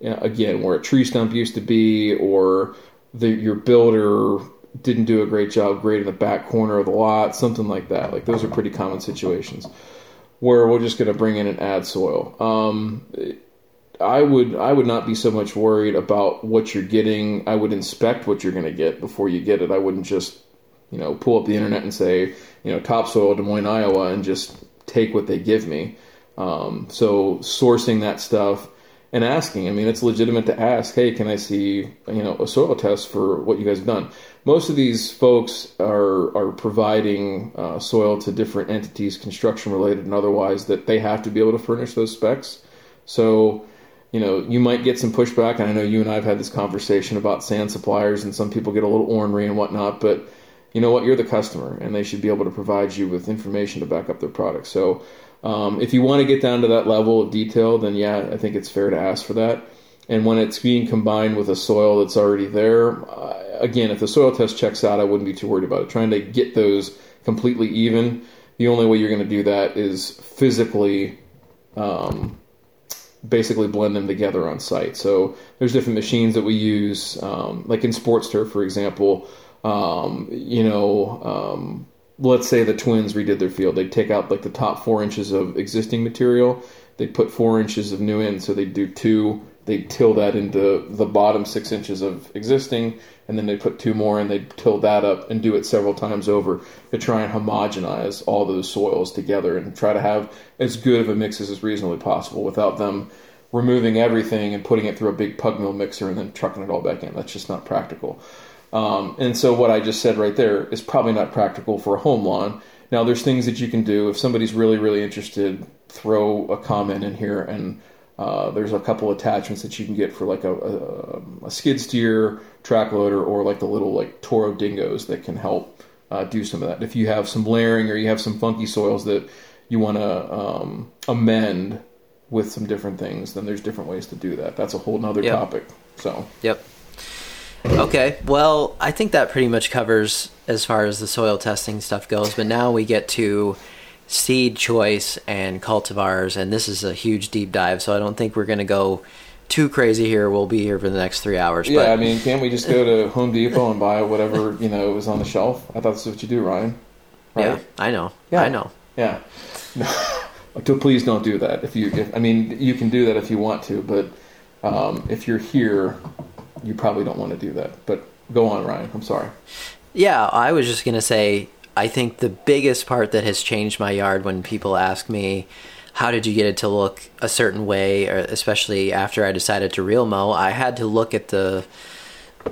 you know, again, where a tree stump used to be, or the, your builder didn't do a great job grading the back corner of the lot, something like that. Like, those are pretty common situations where we're just going to bring in and add soil. Um, I would I would not be so much worried about what you're getting. I would inspect what you're going to get before you get it. I wouldn't just, you know, pull up the internet and say, you know, topsoil Des Moines, Iowa, and just take what they give me. Um, so sourcing that stuff and asking. I mean, it's legitimate to ask, hey, can I see, you know, a soil test for what you guys have done? Most of these folks are are providing uh, soil to different entities, construction related and otherwise, that they have to be able to furnish those specs. So, you know, you might get some pushback, and I know you and I have had this conversation about sand suppliers, and some people get a little ornery and whatnot, but you know what? You're the customer, and they should be able to provide you with information to back up their product. So um, if you want to get down to that level of detail, then yeah, I think it's fair to ask for that. And when it's being combined with a soil that's already there, uh, again, if the soil test checks out, I wouldn't be too worried about it. Trying to get those completely even, the only way you're going to do that is physically... Um, basically blend them together on site. So there's different machines that we use, um, like in sports turf, for example. Um, you know, um, let's say the Twins redid their field. They'd take out like the top four inches of existing material. They'd put four inches of new in. So they'd do two. They'd till that into the bottom six inches of existing, and then they'd put two more, and they'd till that up and do it several times over to try and homogenize all those soils together and try to have as good of a mix as is reasonably possible without them removing everything and putting it through a big pug mill mixer and then trucking it all back in. That's just not practical. Um, and so what I just said right there is probably not practical for a home lawn. Now, there's things that you can do. If somebody's really, really interested, throw a comment in here, and Uh, there's a couple attachments that you can get for like a, a, a skid steer, track loader, or like the little like Toro dingoes that can help uh, do some of that. If you have some layering or you have some funky soils that you want to um, amend with some different things, then there's different ways to do that. That's a whole nother yep. topic. So. Yep. Okay. Well, I think that pretty much covers as far as the soil testing stuff goes, but now we get to seed choice and cultivars, and this is a huge deep dive, so I don't think we're going to go too crazy here. We'll be here for the next three hours. Yeah, but I mean, can't we just go to Home Depot and buy whatever, you know, is on the shelf? I thought this is what you do, Ryan. Right? Yeah, I know. Yeah. I know. Yeah. No, please don't do that. If you, if, I mean, you can do that if you want to, but um, if you're here, you probably don't want to do that. But go on, Ryan. I'm sorry. Yeah, I was just going to say, I think the biggest part that has changed my yard when people ask me, how did you get it to look a certain way, or especially after I decided to reel mow, I had to look at the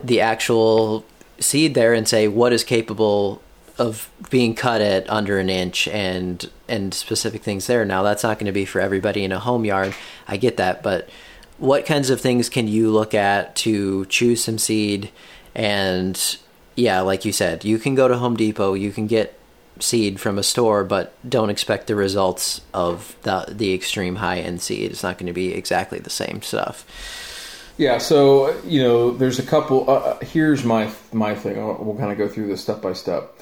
the actual seed there and say, what is capable of being cut at under an inch and and specific things there. Now, that's not going to be for everybody in a home yard. I get that. But what kinds of things can you look at to choose some seed? And yeah, like you said, you can go to Home Depot, you can get seed from a store, but don't expect the results of the the extreme high-end seed. It's not going to be exactly the same stuff. Yeah, so, you know, there's a couple. Uh, here's my my thing. We'll kind of go through this step by step.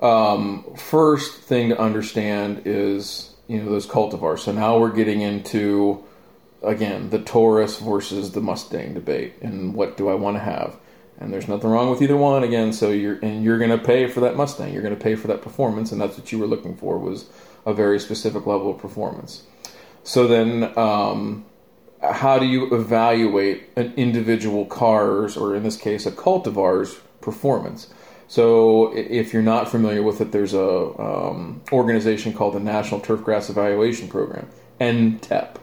Um, first thing to understand is, you know, those cultivars. So now we're getting into, again, the Taurus versus the Mustang debate, and what do I want to have? And there's nothing wrong with either one. Again, so you're and you're going to pay for that Mustang. You're going to pay for that performance, and that's what you were looking for, was a very specific level of performance. So then, um, how do you evaluate an individual car's, or in this case, a cultivar's performance? So if you're not familiar with it, there's a um, organization called the National Turfgrass Evaluation Program, N T E P.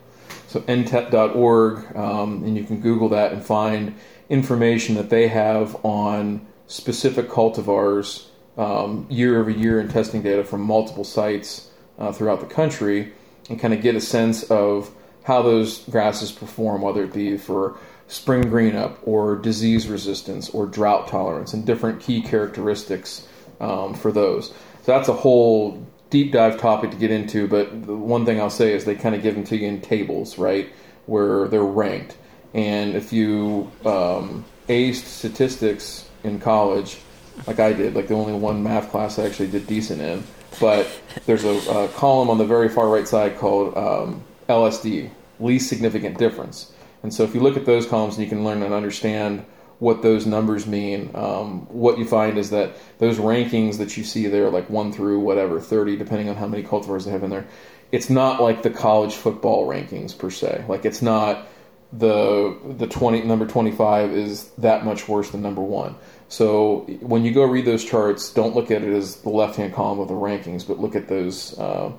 So N T E P dot org, um, and you can Google that and find information that they have on specific cultivars um, year over year, and testing data from multiple sites uh, throughout the country, and kind of get a sense of how those grasses perform, whether it be for spring green up or disease resistance or drought tolerance, and different key characteristics um, for those. So that's a whole deep dive topic to get into, but the one thing I'll say is they kind of give them to you in tables, right, where they're ranked. And if you um, aced statistics in college, like I did, like the only one math class I actually did decent in, but there's a, a column on the very far right side called um, L S D, least significant difference. And so if you look at those columns, you can learn and understand what those numbers mean. Um, what you find is that those rankings that you see there, like one through whatever, thirty, depending on how many cultivars they have in there, it's not like the college football rankings per se. Like it's not the the twenty number twenty-five is that much worse than number one. So when you go read those charts, don't look at it as the left-hand column of the rankings, but look at those uh,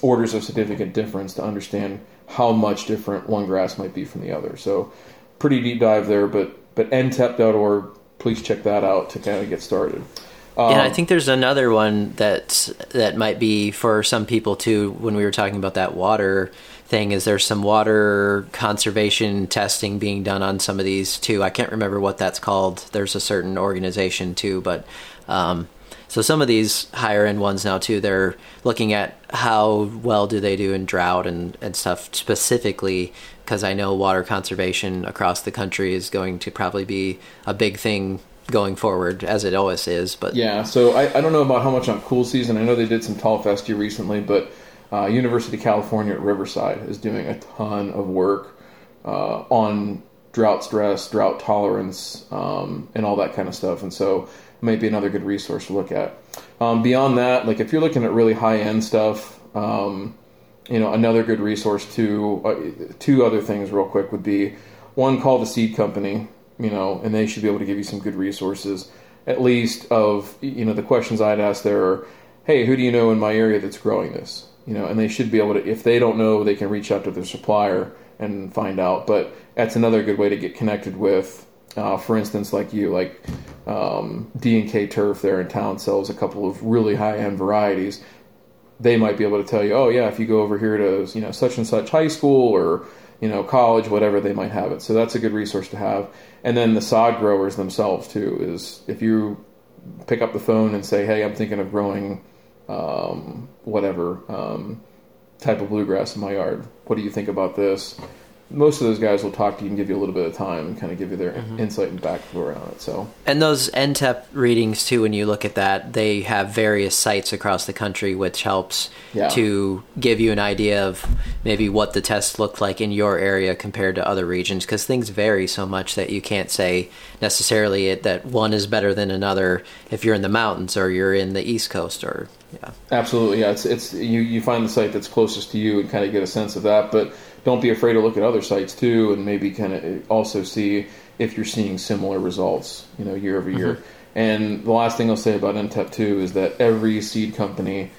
orders of significant difference to understand how much different one grass might be from the other. So pretty deep dive there, but but N T E P dot org, please check that out to kind of get started. Um, and I think there's another one that's, that might be for some people too, when we were talking about that water thing, is there's some water conservation testing being done on some of these too. I can't remember what that's called. There's a certain organization too, but um, so some of these higher end ones now too, they're looking at how well do they do in drought and, and stuff specifically, because I know water conservation across the country is going to probably be a big thing going forward, as it always is. But yeah, so I, I don't know about how much on cool season. I know they did some Tall Fescue recently, but Uh, University of California at Riverside is doing a ton of work uh, on drought stress, drought tolerance, um, and all that kind of stuff. And so it might be another good resource to look at. Um, beyond that, like if you're looking at really high-end stuff, um, you know, another good resource to uh, two other things real quick would be, one, call the seed company, you know, and they should be able to give you some good resources, at least of, you know, the questions I'd ask there are, hey, who do you know in my area that's growing this? You know, and they should be able to, if they don't know, they can reach out to their supplier and find out. But that's another good way to get connected with, uh, for instance, like you, like um, D and K Turf there in town sells a couple of really high-end varieties. They might be able to tell you, oh, yeah, if you go over here to, you know, such and such high school or, you know, college, whatever, they might have it. So that's a good resource to have. And then the sod growers themselves, too, is if you pick up the phone and say, hey, I'm thinking of growing um, whatever um, type of bluegrass in my yard. What do you think about this? Most of those guys will talk to you and give you a little bit of time and kind of give you their mm-hmm. insight and background around it. So, and those N T E P readings, too, when you look at that, they have various sites across the country, which helps yeah. to give you an idea of maybe what the test looked like in your area compared to other regions, because things vary so much that you can't say necessarily it, that one is better than another if you're in the mountains or you're in the East Coast or, yeah. Absolutely, yeah. It's, it's you, you find the site that's closest to you and kind of get a sense of that, but don't be afraid to look at other sites too, and maybe kind of also see if you're seeing similar results, you know, year over year. Mm-hmm. And the last thing I'll say about N T E P too is that every seed company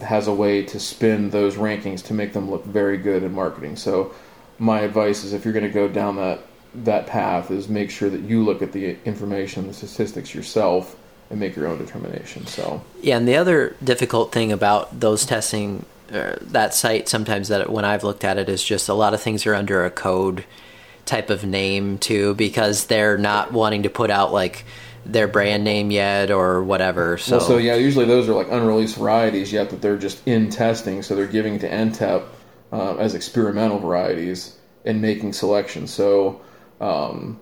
has a way to spin those rankings to make them look very good in marketing. So my advice is, if you're going to go down that that path, is make sure that you look at the information, the statistics yourself, and make your own determination. So yeah, and the other difficult thing about those testing. That site sometimes that when I've looked at it is just a lot of things are under a code type of name too, because they're not wanting to put out like their brand name yet or whatever. So, well, so yeah, usually those are like unreleased varieties yet that they're just in testing. So they're giving to N T E P uh, as experimental varieties and making selections. So um,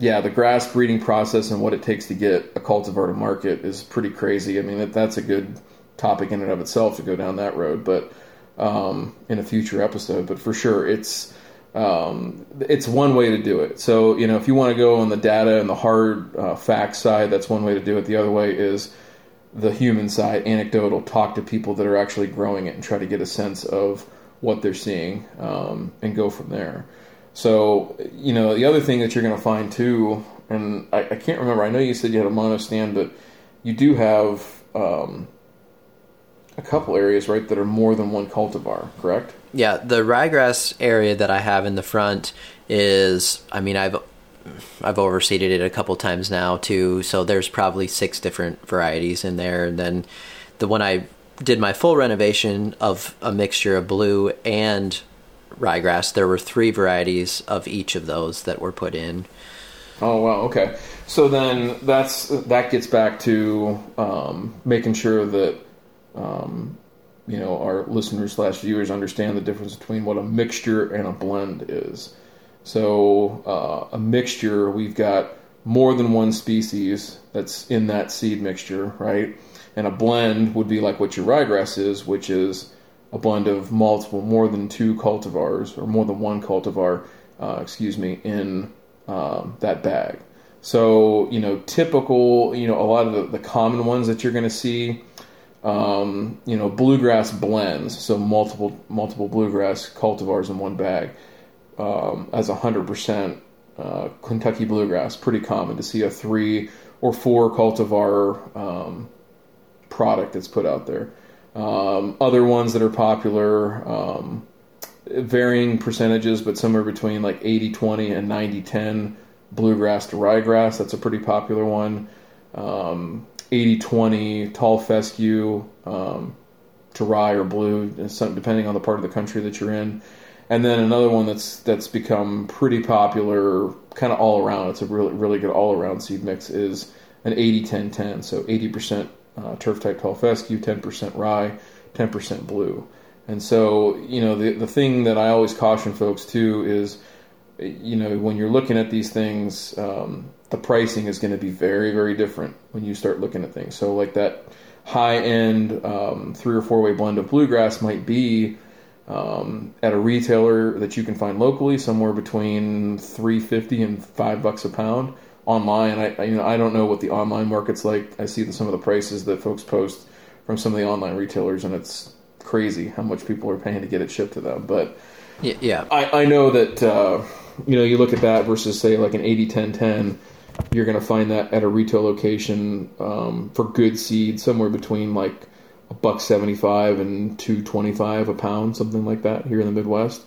yeah, the grass breeding process and what it takes to get a cultivar to market is pretty crazy. I mean, that, that's a good topic in and of itself to go down that road, but um, in a future episode. But for sure, it's um, it's one way to do it. So, you know, if you want to go on the data and the hard uh, facts side, that's one way to do it. The other way is the human side, anecdotal, talk to people that are actually growing it and try to get a sense of what they're seeing um, and go from there. So, you know, the other thing that you're going to find too, and I, I can't remember, I know you said you had a mono stand, but you do have um, a couple areas, right, that are more than one cultivar, correct? Yeah, the ryegrass area that I have in the front is, I mean, I've I've overseeded it a couple times now too, so there's probably six different varieties in there. And then the one I did my full renovation of a mixture of blue and ryegrass, there were three varieties of each of those that were put in. Oh, wow, okay. So then that's that gets back to um, making sure that Um, you know, our listeners slash viewers understand the difference between what a mixture and a blend is. So uh, a mixture, we've got more than one species that's in that seed mixture, right? And a blend would be like what your ryegrass is, which is a blend of multiple, more than two cultivars, or more than one cultivar, uh, excuse me, in um, that bag. So, you know, typical, you know, a lot of the, the common ones that you're going to see, Um, you know, bluegrass blends, so multiple multiple bluegrass cultivars in one bag, um, as one hundred percent uh, Kentucky bluegrass. Pretty common to see a three or four cultivar um, product that's put out there. Um, other ones that are popular, um, varying percentages, but somewhere between like eighty twenty and ninety ten bluegrass to ryegrass. That's a pretty popular one. Um, eighty twenty tall fescue um, to rye or blue, depending on the part of the country that you're in. And then another one that's that's become pretty popular, kind of all around. It's a really really good all around seed mix, is an eighty ten ten. So eighty percent uh, turf type tall fescue, ten percent rye, ten percent blue. And so, you know, the the thing that I always caution folks too is, you know, when you're looking at these things, um, the pricing is going to be very, very different when you start looking at things. So like that high-end um, three or four-way blend of bluegrass might be um, at a retailer that you can find locally somewhere between three fifty and five bucks a pound. Online, I, I you know I don't know what the online market's like. I see that some of the prices that folks post from some of the online retailers, and it's crazy how much people are paying to get it shipped to them. But yeah, yeah. I, I know that uh, you know you look at that versus say like an eighty ten ten. You're going to find that at a retail location um, for good seed somewhere between like a buck seventy-five and two twenty-five a pound, something like that here in the Midwest.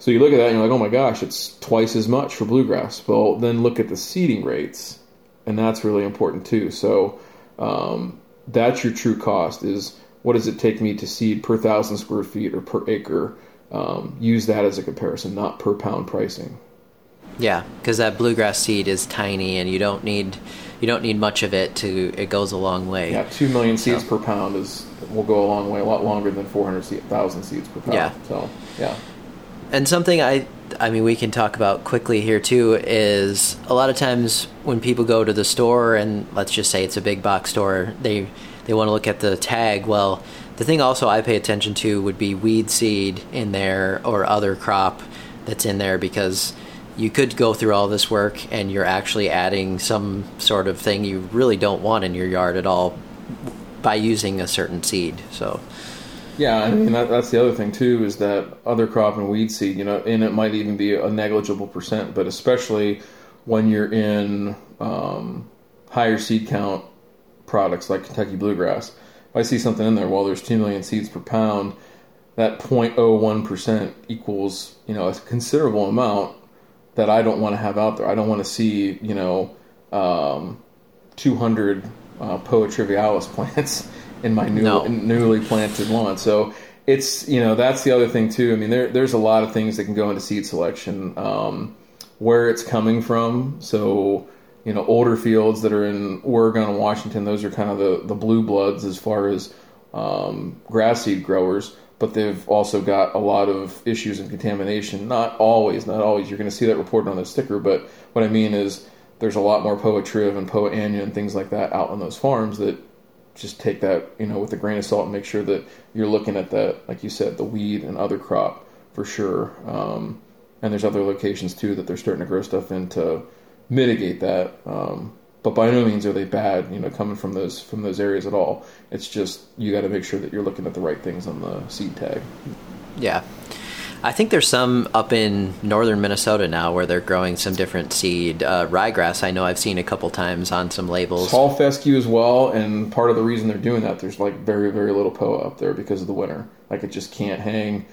So you look at that and you're like, oh my gosh, it's twice as much for bluegrass. Well, then look at the seeding rates, and that's really important too. So um, that's your true cost: is what does it take me to seed per thousand square feet or per acre? Um, use that as a comparison, not per pound pricing. Yeah, because that bluegrass seed is tiny, and you don't need you don't need much of it to it goes a long way. Yeah, two million seeds so. per pound is will go a long way, a lot longer than four hundred thousand seeds per pound. Yeah. So yeah. And something I I mean we can talk about quickly here too is a lot of times when people go to the store, and let's just say it's a big box store, they they want to look at the tag. Well, the thing also I pay attention to would be weed seed in there or other crop that's in there, because you could go through all this work and you're actually adding some sort of thing you really don't want in your yard at all by using a certain seed. So, yeah, I mean, that, that's the other thing, too, is that other crop and weed seed, you know, and it might even be a negligible percent, but especially when you're in um, higher seed count products like Kentucky bluegrass. If I see something in there, well, there's two million seeds per pound, that zero point zero one percent equals, you know, a considerable amount that I don't want to have out there. I don't want to see, you know, um, two hundred uh, Poa trivialis plants in my new, no. in newly planted lawn. So it's, you know, that's the other thing too. I mean, there there's a lot of things that can go into seed selection, um, where it's coming from. So, you know, older fields that are in Oregon and Washington, those are kind of the, the blue bloods as far as um, grass seed growers. But they've also got a lot of issues in contamination. Not always, not always. You're going to see that reported on the sticker, but what I mean is there's a lot more Poa Triv and Poa Anja and things like that out on those farms that just take that, you know, with a grain of salt and make sure that you're looking at that, like you said, the weed and other crop for sure. Um, and there's other locations too that they're starting to grow stuff in to mitigate that. Um, but by no means are they bad, you know, coming from those from those areas at all. It's just you got to make sure that you're looking at the right things on the seed tag. Yeah. I think there's some up in northern Minnesota now where they're growing some different seed. Uh, ryegrass, I know I've seen a couple times on some labels. Tall fescue as well, and part of the reason they're doing that, there's like very, very little P O A up there because of the winter. Like it just can't hang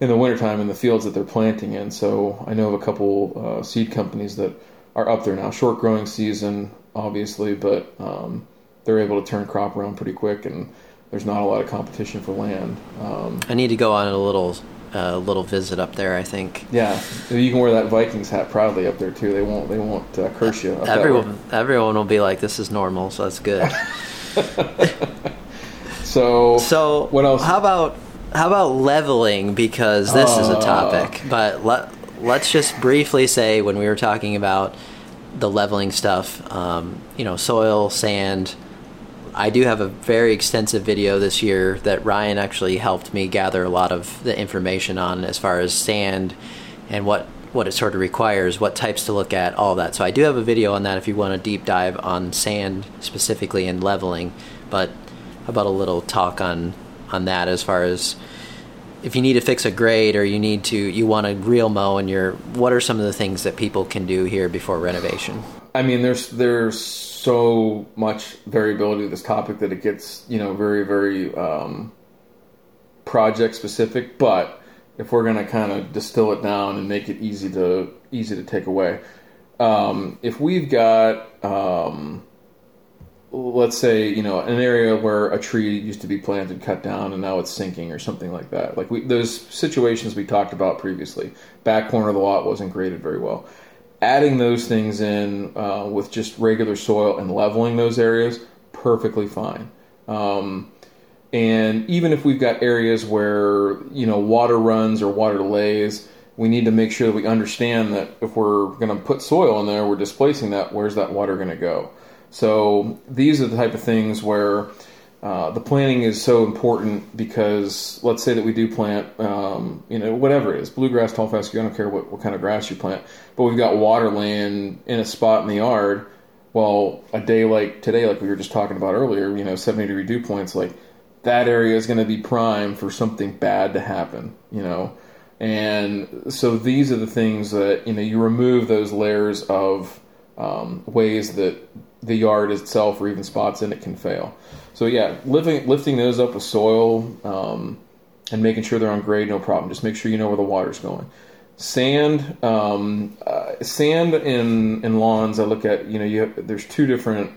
in the wintertime in the fields that they're planting in. So I know of a couple uh, seed companies that are up there now. Short growing season, obviously, but um, they're able to turn crop around pretty quick, and there's not a lot of competition for land. Um, I need to go on a little uh, little visit up there, I think. Yeah, you can wear that Vikings hat proudly up there too. They won't they won't uh, curse you. Up everyone everyone will be like, "This is normal," so that's good. so so what else? How about how about leveling? Because this uh, is a topic, but let let's just briefly say when we were talking about the leveling stuff, um, you know, soil, sand. I do have a very extensive video this year that Ryan actually helped me gather a lot of the information on as far as sand and what, what it sort of requires, what types to look at, all that. So I do have a video on that if you want a deep dive on sand specifically and leveling, but how about a little talk on, on that as far as if you need to fix a grade or you need to, you want a real mow and you're, what are some of the things that people can do here before renovation? I mean, there's, there's so much variability to this topic that it gets, you know, very, very, um, project specific, but if we're going to kind of distill it down and make it easy to, easy to take away. Um, if we've got, um, let's say, you know, an area where a tree used to be planted, cut down, and now it's sinking or something like that. Like we, those situations we talked about previously, back corner of the lot wasn't graded very well. Adding those things in uh, with just regular soil and leveling those areas, perfectly fine. Um, and even if we've got areas where, you know, water runs or water delays, we need to make sure that we understand that if we're going to put soil in there, we're displacing that, where's that water going to go? So these are the type of things where Uh, the planting is so important because let's say that we do plant, um, you know, whatever it is, bluegrass, tall fescue, I don't care what, what kind of grass you plant, but we've got water laying in a spot in the yard. Well, a day like today, like we were just talking about earlier, you know, seventy degree dew points, like that area is going to be prime for something bad to happen, you know? And so these are the things that, you know, you remove those layers of um, ways that the yard itself or even spots in it can fail. So yeah, lifting, lifting those up with soil um, and making sure they're on grade, no problem. Just make sure you know where the water's going. Sand, um, uh, sand in in lawns. I look at you know you have, there's two different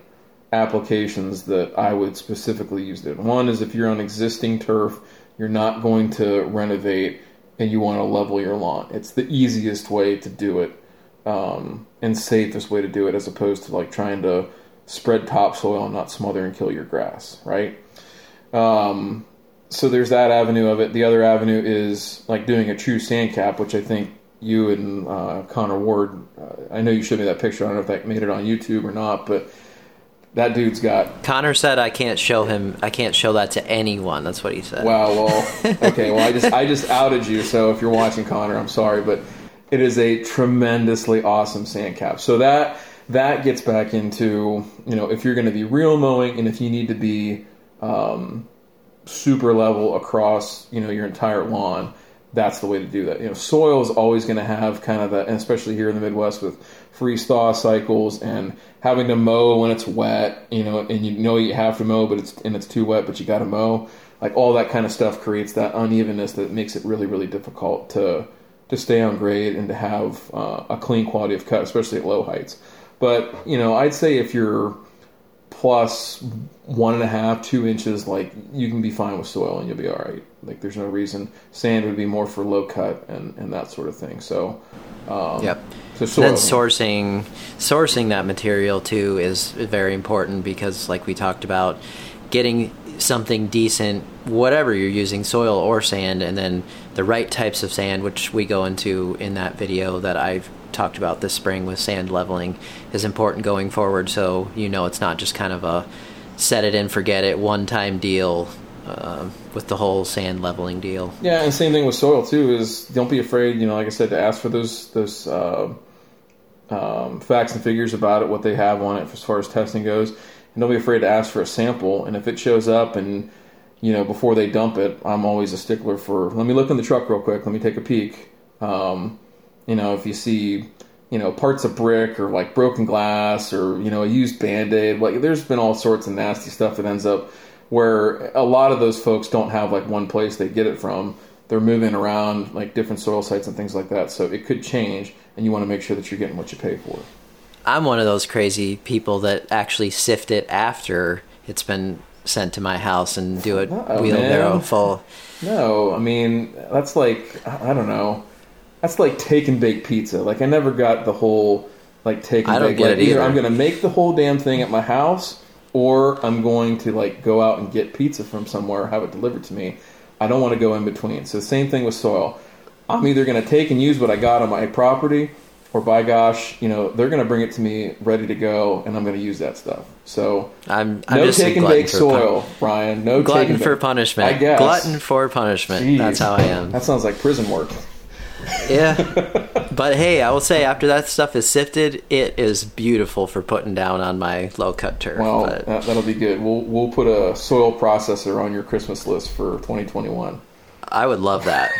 applications that I would specifically use it. One is if you're on existing turf, you're not going to renovate and you want to level your lawn. It's the easiest way to do it um, and safest way to do it, as opposed to like trying to spread topsoil and not smother and kill your grass, right? Um, so there's that avenue of it. The other avenue is like doing a true sand cap, which I think you and uh, Connor Ward, uh, I know you showed me that picture. I don't know if that made it on YouTube or not, but that dude's got... Connor said I can't show him, I can't show that to anyone. That's what he said. Wow, well, okay, well, I just, I just outed you, so if you're watching, Connor, I'm sorry, but it is a tremendously awesome sand cap. So that... That gets back into, you know, if you're going to be real mowing and if you need to be um, super level across, you know, your entire lawn, that's the way to do that. You know, soil is always going to have kind of that, and especially here in the Midwest with freeze-thaw cycles and having to mow when it's wet, you know, and you know you have to mow, but it's and it's too wet, but you got to mow. Like all that kind of stuff creates that unevenness that makes it really, really difficult to, to stay on grade and to have uh, a clean quality of cut, especially at low heights. But, you know, I'd say if you're plus one and a half, two inches, like, you can be fine with soil and you'll be all right. Like, there's no reason. Sand would be more for low cut and, and that sort of thing. So, um, yep. So soil. And then sourcing, sourcing that material, too, is very important because, like we talked about, getting something decent, whatever you're using, soil or sand, and then the right types of sand, which we go into in that video that I've talked about this spring with sand leveling, is important going forward, so you know it's not just kind of a set it and forget it one time deal uh, with the whole sand leveling deal. Yeah, and same thing with soil too, is don't be afraid, you know, like I said, to ask for those those uh, um, facts and figures about it, what they have on it as far as testing goes, and don't be afraid to ask for a sample. And if it shows up and you know before they dump it, I'm always a stickler for let me look in the truck real quick, let me take a peek. um You know, if you see, you know, parts of brick or like broken glass or, you know, a used Band-Aid, like there's been all sorts of nasty stuff that ends up where a lot of those folks don't have like one place they get it from. They're moving around like different soil sites and things like that. So it could change and you want to make sure that you're getting what you pay for. I'm one of those crazy people that actually sift it after it's been sent to my house and do it oh, wheelbarrow full. No, I mean, that's like, I don't know. That's like take and bake pizza. Like I never got the whole like take and I don't bake. Get like, it either. either I'm going to make the whole damn thing at my house, or I'm going to like go out and get pizza from somewhere, or have it delivered to me. I don't want to go in between. So same thing with soil. I'm either going to take and use what I got on my property, or by gosh, you know they're going to bring it to me ready to go, and I'm going to use that stuff. So I'm, I'm no just take and bake soil, pun- Brian. No glutton take and for bake. punishment. I guess. Glutton for punishment. Jeez. That's how I am. That sounds like prison work. Yeah, but hey, I will say after that stuff is sifted, it is beautiful for putting down on my low cut turf. Well, but that, that'll be good. We'll we'll put a soil processor on your Christmas list for twenty twenty-one. I would love that.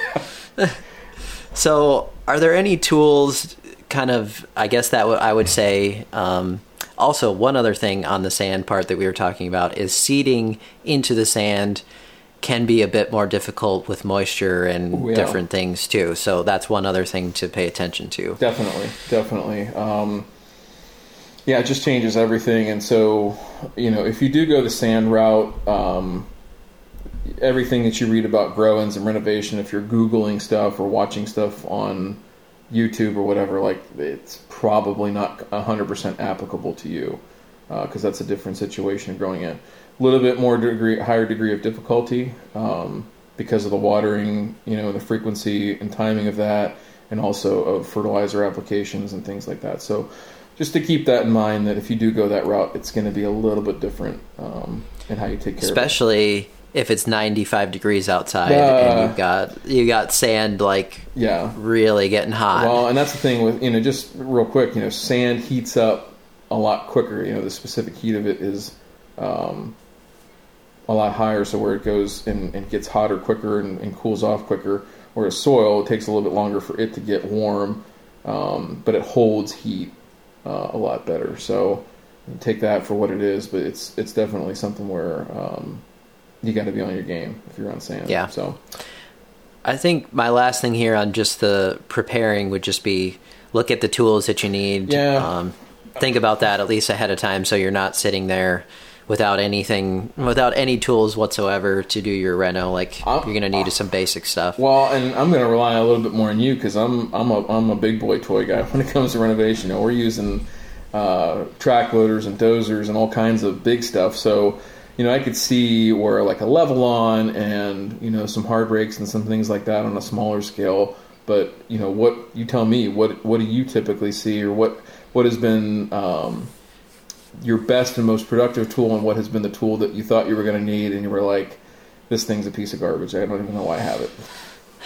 So, are there any tools? Kind of, I guess that w- I would say. Um, also, one other thing on the sand part that we were talking about is seeding into the sand. Can be a bit more difficult with moisture and yeah. different things too. So that's one other thing to pay attention to. Definitely, definitely. Um, yeah, it just changes everything. And so, you know, if you do go the sand route, um, everything that you read about grow-ins and renovation, if you're Googling stuff or watching stuff on YouTube or whatever, like it's probably not one hundred percent applicable to you because uh, that's a different situation growing in. A little bit more degree, higher degree of difficulty um, because of the watering, you know, the frequency and timing of that, and also of fertilizer applications and things like that. So just to keep that in mind, that if you do go that route, it's going to be a little bit different um, in how you take care Especially of it. Especially if it's ninety-five degrees outside uh, and you've got you got sand, like, yeah, really getting hot. Well, and that's the thing with, you know, just real quick, you know, sand heats up a lot quicker. You know, the specific heat of it is um, a lot higher, so where it goes and, and gets hotter quicker and, and cools off quicker. Whereas soil, it takes a little bit longer for it to get warm, um, but it holds heat uh, a lot better. So you take that for what it is, but it's it's definitely something where um, you got to be on your game if you're on sand. Yeah. So I think my last thing here on just the preparing would just be look at the tools that you need. Yeah. Um, think about that at least ahead of time, so you're not sitting there without anything, without any tools whatsoever to do your reno. Like, I'm, you're going to need uh, some basic stuff. Well, and I'm going to rely a little bit more on you because I'm I'm a I'm a big boy toy guy when it comes to renovation. You know, we're using uh, track loaders and dozers and all kinds of big stuff. So, you know, I could see where like a level on and, you know, some hard breaks and some things like that on a smaller scale. But, you know, what you tell me, what what do you typically see, or what what has been um, your best and most productive tool, and what has been the tool that you thought you were going to need and you were like, this thing's a piece of garbage, I don't even know why I have it?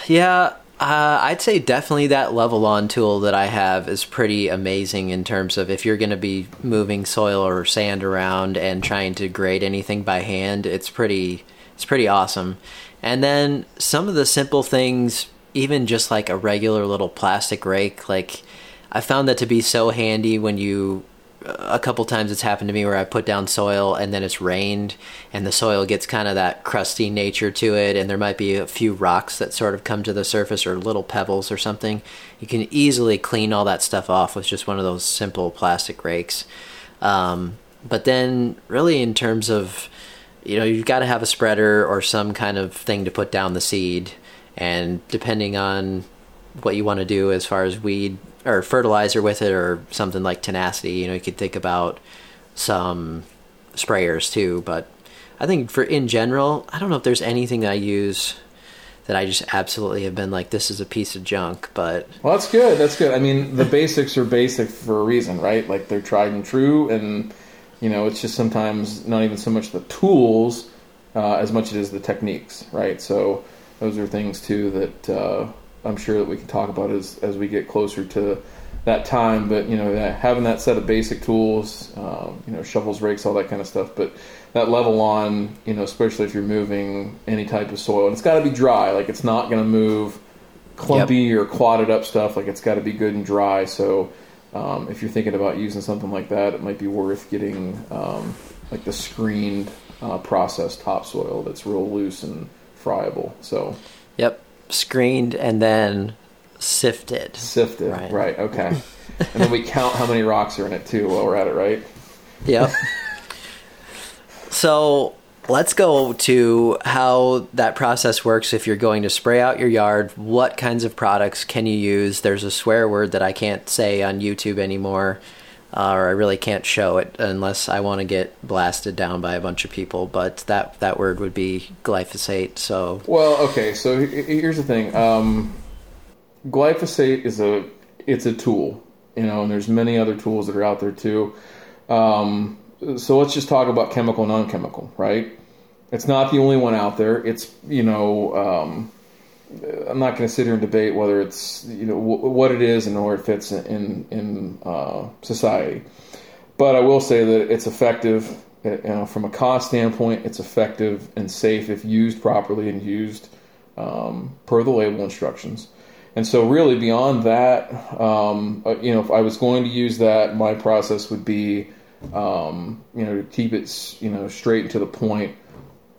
Yeah, uh, I'd say definitely that level on tool that I have is pretty amazing in terms of if you're going to be moving soil or sand around and trying to grade anything by hand, it's pretty, it's pretty awesome. And then some of the simple things, even just like a regular little plastic rake, like I found that to be so handy when you, a couple times it's happened to me where I put down soil and then it's rained and the soil gets kind of that crusty nature to it, and there might be a few rocks that sort of come to the surface or little pebbles or something. You can easily clean all that stuff off with just one of those simple plastic rakes. Um, but then really in terms of, you know, you've got to have a spreader or some kind of thing to put down the seed, and depending on what you want to do as far as weed or fertilizer with it, or something like Tenacity. You know, you could think about some sprayers too, but I think for in general, I don't know if there's anything I use that I just absolutely have been like, this is a piece of junk, but... Well, that's good. That's good. I mean, the basics are basic for a reason, right? Like, they're tried and true, and, you know, it's just sometimes not even so much the tools uh, as much as the techniques, right? So those are things too that... Uh, I'm sure that we can talk about as as we get closer to that time, but you know, that, having that set of basic tools, um, you know, shovels, rakes, all that kind of stuff. But that level on, you know, especially if you're moving any type of soil, and it's got to be dry. Like, it's not going to move clumpy yep. or clotted up stuff. Like, it's got to be good and dry. So um, if you're thinking about using something like that, it might be worth getting um, like the screened uh, processed topsoil that's real loose and friable. So yep. Screened and then sifted. Sifted, right? right okay. And then we count how many rocks are in it too while we're at it, right? Yep. So let's go to how that process works if you're going to spray out your yard. What kinds of products can you use? There's a swear word that I can't say on YouTube anymore, uh, or I really can't show it unless I want to get blasted down by a bunch of people, but that that word would be glyphosate. So well, okay, so here's the thing. Um, glyphosate is a it's a tool, you know, and there's many other tools that are out there too. Um, so let's just talk about chemical, non-chemical, right? It's not the only one out there. It's, you know, um, I'm not going to sit here and debate whether it's, you know, w- what it is and where it fits in in uh, society, but I will say that it's effective. You know, from a cost standpoint, it's effective and safe if used properly and used um, per the label instructions. And so, really, beyond that, um, you know, if I was going to use that, my process would be, um, you know, to keep it, you know, straight and to the point.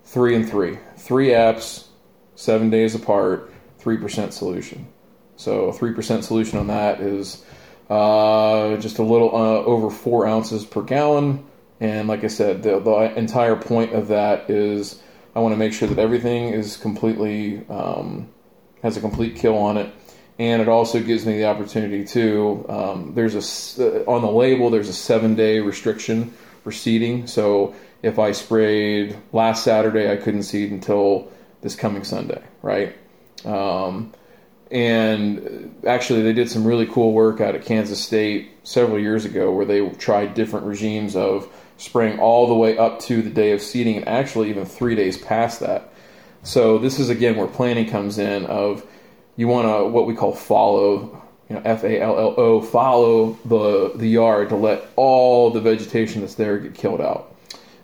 Three and three, three apps. Seven days apart, three percent solution. So three percent solution on that is uh, just a little uh, over four ounces per gallon. And like I said, the, the entire point of that is I want to make sure that everything is completely, um, has a complete kill on it. And it also gives me the opportunity to, um, there's a, on the label, there's a seven day restriction for seeding. So if I sprayed last Saturday, I couldn't seed until this coming Sunday, right? Um, And actually, they did some really cool work out at Kansas State several years ago where they tried different regimes of spraying all the way up to the day of seeding and actually even three days past that. So this is, again, where planning comes in of you want to what we call follow, you know, F A L L O, follow the, the yard to let all the vegetation that's there get killed out.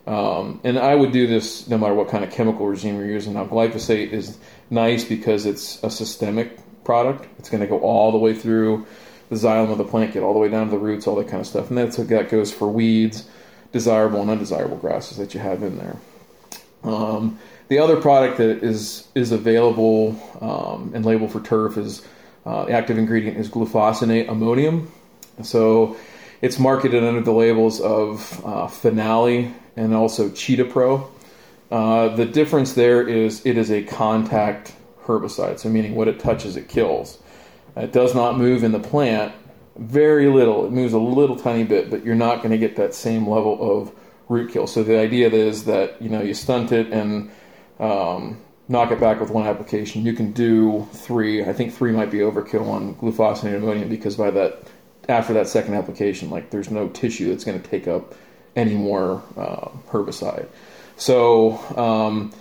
Um, and I would do this no matter what kind of chemical regime you're using. Now, glyphosate is nice because it's a systemic product. It's going to go all the way through the xylem of the plant, get all the way down to the roots, all that kind of stuff. And that's what that goes for weeds, desirable and undesirable grasses that you have in there. Um, the other product that is is available um, and labeled for turf is uh, the active ingredient is glufosinate ammonium. So it's marketed under the labels of uh, Finale and also Cheetah Pro. Uh, the difference there is it is a contact herbicide, so meaning what it touches, it kills. It does not move in the plant, very little. It moves a little tiny bit, but you're not going to get that same level of root kill. So the idea is that, you know, you stunt it and um, knock it back with one application. You can do three. I think three might be overkill on glufosinate ammonium because by that, after that second application, like there's no tissue that's going to take up any more uh, herbicide. So um,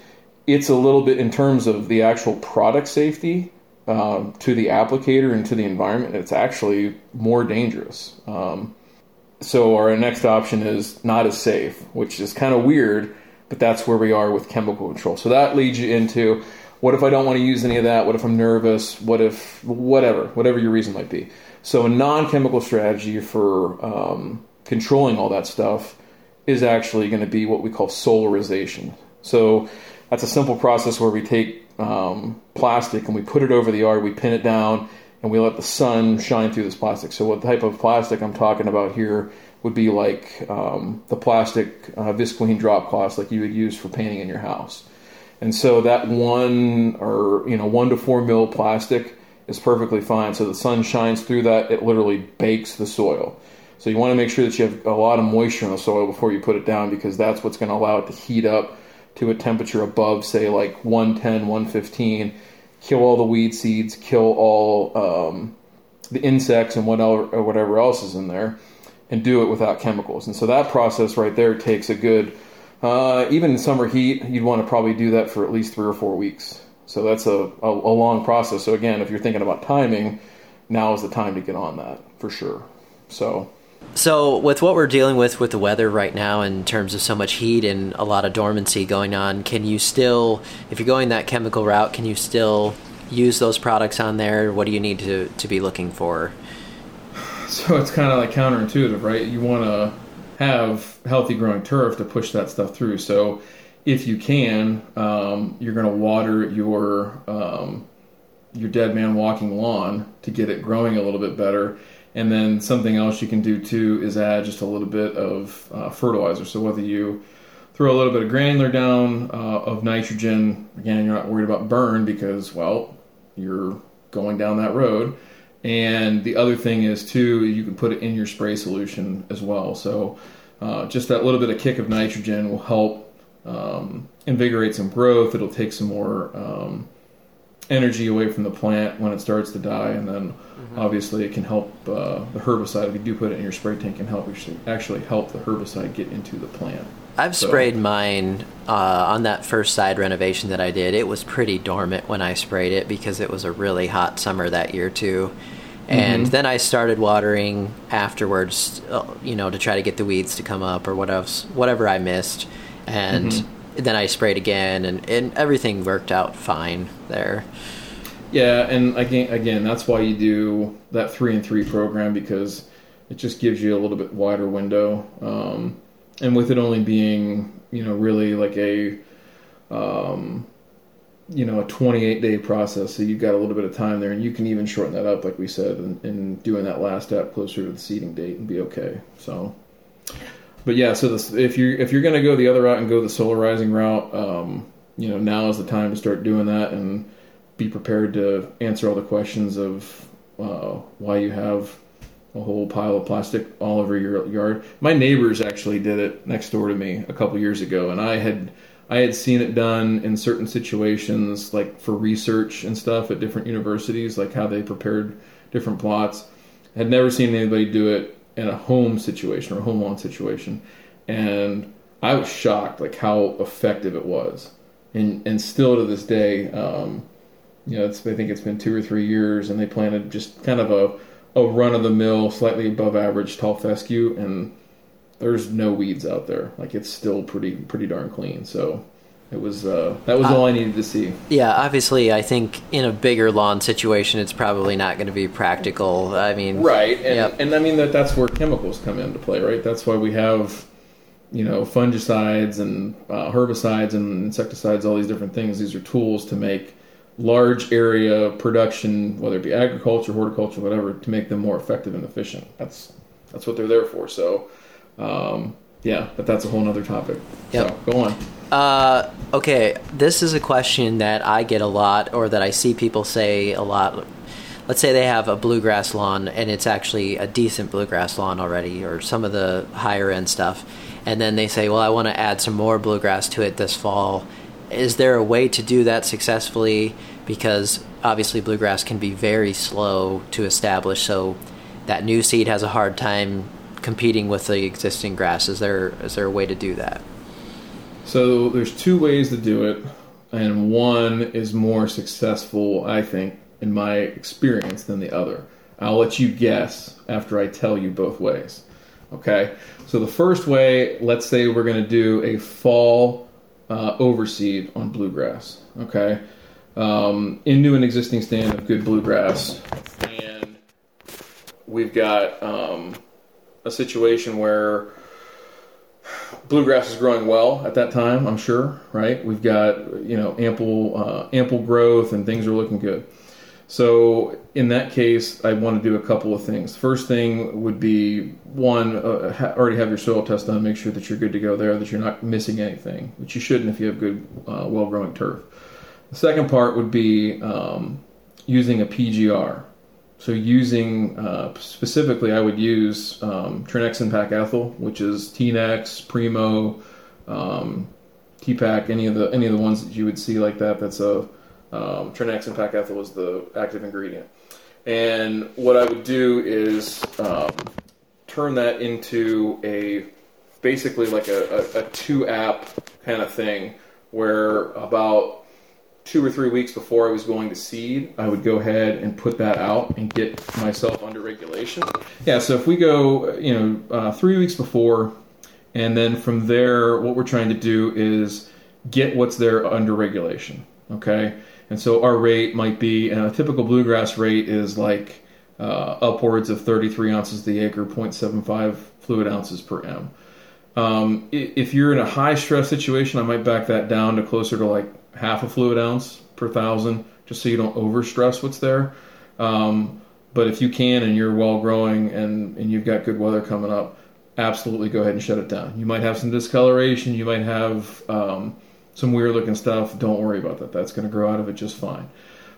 it's a little bit in terms of the actual product safety um, to the applicator and to the environment, it's actually more dangerous. Um, so our next option is not as safe, which is kind of weird, but that's where we are with chemical control. So that leads you into, what if I don't want to use any of that? What if I'm nervous? What if whatever, whatever your reason might be. So a non-chemical strategy for um, controlling all that stuff is actually going to be what we call solarization. So that's a simple process where we take um, plastic and we put it over the yard, we pin it down, and we let the sun shine through this plastic. So what type of plastic I'm talking about here would be like um, the plastic uh, visqueen drop cloths like you would use for painting in your house. And so that one or you know one to four mil plastic is perfectly fine. So the sun shines through that, it literally bakes the soil. So you want to make sure that you have a lot of moisture in the soil before you put it down because that's what's going to allow it to heat up to a temperature above, say, like one ten, one fifteen, kill all the weed seeds, kill all um, the insects and whatever else is in there, and do it without chemicals. And so that process right there takes a good, uh, even in summer heat, you'd want to probably do that for at least three or four weeks. So that's a, a, a long process. So again, if you're thinking about timing, now is the time to get on that for sure. So... So with what we're dealing with with the weather right now in terms of so much heat and a lot of dormancy going on, can you still, if you're going that chemical route, can you still use those products on there? What do you need to, to be looking for? So it's kind of like counterintuitive, right? You want to have healthy growing turf to push that stuff through. So if you can, um, you're going to water your um, your dead man walking lawn to get it growing a little bit better. And then something else you can do too is add just a little bit of uh, fertilizer. So whether you throw a little bit of granular down uh, of nitrogen, again, you're not worried about burn because, well, you're going down that road. And the other thing is too, you can put it in your spray solution as well. So uh, just that little bit of kick of nitrogen will help um, invigorate some growth. It'll take some more um, energy away from the plant when it starts to die, and then mm-hmm. obviously it can help uh, the herbicide. If you do put it in your spray tank, can help actually help the herbicide get into the plant. I've so. sprayed mine uh, on that first side renovation that I did. It was pretty dormant when I sprayed it because it was a really hot summer that year too. And mm-hmm. then I started watering afterwards, you know, to try to get the weeds to come up or what else, whatever I missed, and. Mm-hmm. Then I sprayed again, and, and everything worked out fine there. Yeah, and again, again, that's why you do that three and three program because it just gives you a little bit wider window. Um, and with it only being, you know, really like a, um, you know, a twenty-eight day process, so you've got a little bit of time there, and you can even shorten that up, like we said, and, and doing that last step closer to the seeding date and be okay. So. But yeah, so this, if you're if you're going to go the other route and go the solarizing route, um, you know, now is the time to start doing that and be prepared to answer all the questions of uh, why you have a whole pile of plastic all over your yard. My neighbors actually did it next door to me a couple years ago, and I had I had seen it done in certain situations, like for research and stuff at different universities, like how they prepared different plots. I had never seen anybody do it in a home situation or a home lawn situation. And I was shocked, like, how effective it was. And and still to this day, um, you know, it's, I think it's been two or three years, and they planted just kind of a, a run-of-the-mill, slightly above average tall fescue, and there's no weeds out there. Like, it's still pretty pretty darn clean. So it was uh, that was uh, all I needed to see. Yeah, obviously, I think in a bigger lawn situation, it's probably not going to be practical. I mean, right, and yep. and I mean that that's where chemicals come into play, right? That's why we have, you know, fungicides and uh, herbicides and insecticides, all these different things. These are tools to make large area production, whether it be agriculture, horticulture, whatever, to make them more effective and efficient. That's that's what they're there for. So. Um, yeah, but that's a whole nother topic. Yep. So, go on. Uh, okay, this is a question that I get a lot, or that I see people say a lot. Let's say they have a bluegrass lawn, and it's actually a decent bluegrass lawn already, or some of the higher-end stuff, and then they say, well, I want to add some more bluegrass to it this fall. Is there a way to do that successfully? Because obviously bluegrass can be very slow to establish, so that new seed has a hard time competing with the existing grass. Is there is there a way to do that? So there's two ways to do it, and one is more successful, I think, in my experience, than the other. I'll let you guess after I tell you both ways. Okay? So the first way, let's say we're going to do a fall uh, overseed on bluegrass. Okay? Um, into an existing stand of good bluegrass, and we've got Um, a situation where bluegrass is growing well at that time, I'm sure, right? We've got, you know, ample uh, ample growth and things are looking good. So in that case, I want to do a couple of things. First thing would be, one, uh, ha- already have your soil test done, make sure that you're good to go there, that you're not missing anything, which you shouldn't if you have good, uh, well-growing turf. The second part would be um, using a P G R. So using, uh, specifically, I would use um, Trinex and Pac-Ethyl, which is T-Nex, Primo, um, T-Pac, any of the any of the ones that you would see like that. That's a um, Trinex and Pac-Ethyl is the active ingredient. And what I would do is um, turn that into a basically like a, a, a two-app kind of thing, where about two or three weeks before I was going to seed, I would go ahead and put that out and get myself under regulation. Yeah, so if we go, you know, uh, three weeks before, and then from there, what we're trying to do is get what's there under regulation, okay? And so our rate might be, and a typical bluegrass rate is like uh, upwards of thirty-three ounces to the acre, zero point seven five fluid ounces per M. Um, if you're in a high-stress situation, I might back that down to closer to like half a fluid ounce per thousand, just so you don't overstress what's there. Um, but if you can and you're well growing and, and you've got good weather coming up, absolutely go ahead and shut it down. You might have some discoloration, you might have um, some weird looking stuff. Don't worry about that. That's going to grow out of it just fine.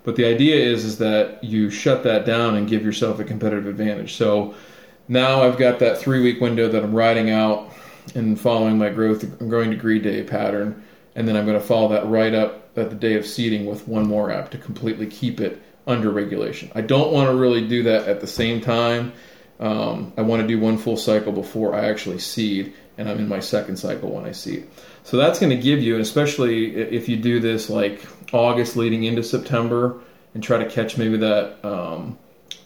But the idea is, is that you shut that down and give yourself a competitive advantage. So now I've got that three week window that I'm riding out and following my growth growing degree day pattern. And then I'm going to follow that right up at the day of seeding with one more app to completely keep it under regulation. I don't want to really do that at the same time. Um, I want to do one full cycle before I actually seed, and I'm in my second cycle when I seed. So that's going to give you, and especially if you do this like August leading into September and try to catch maybe that um,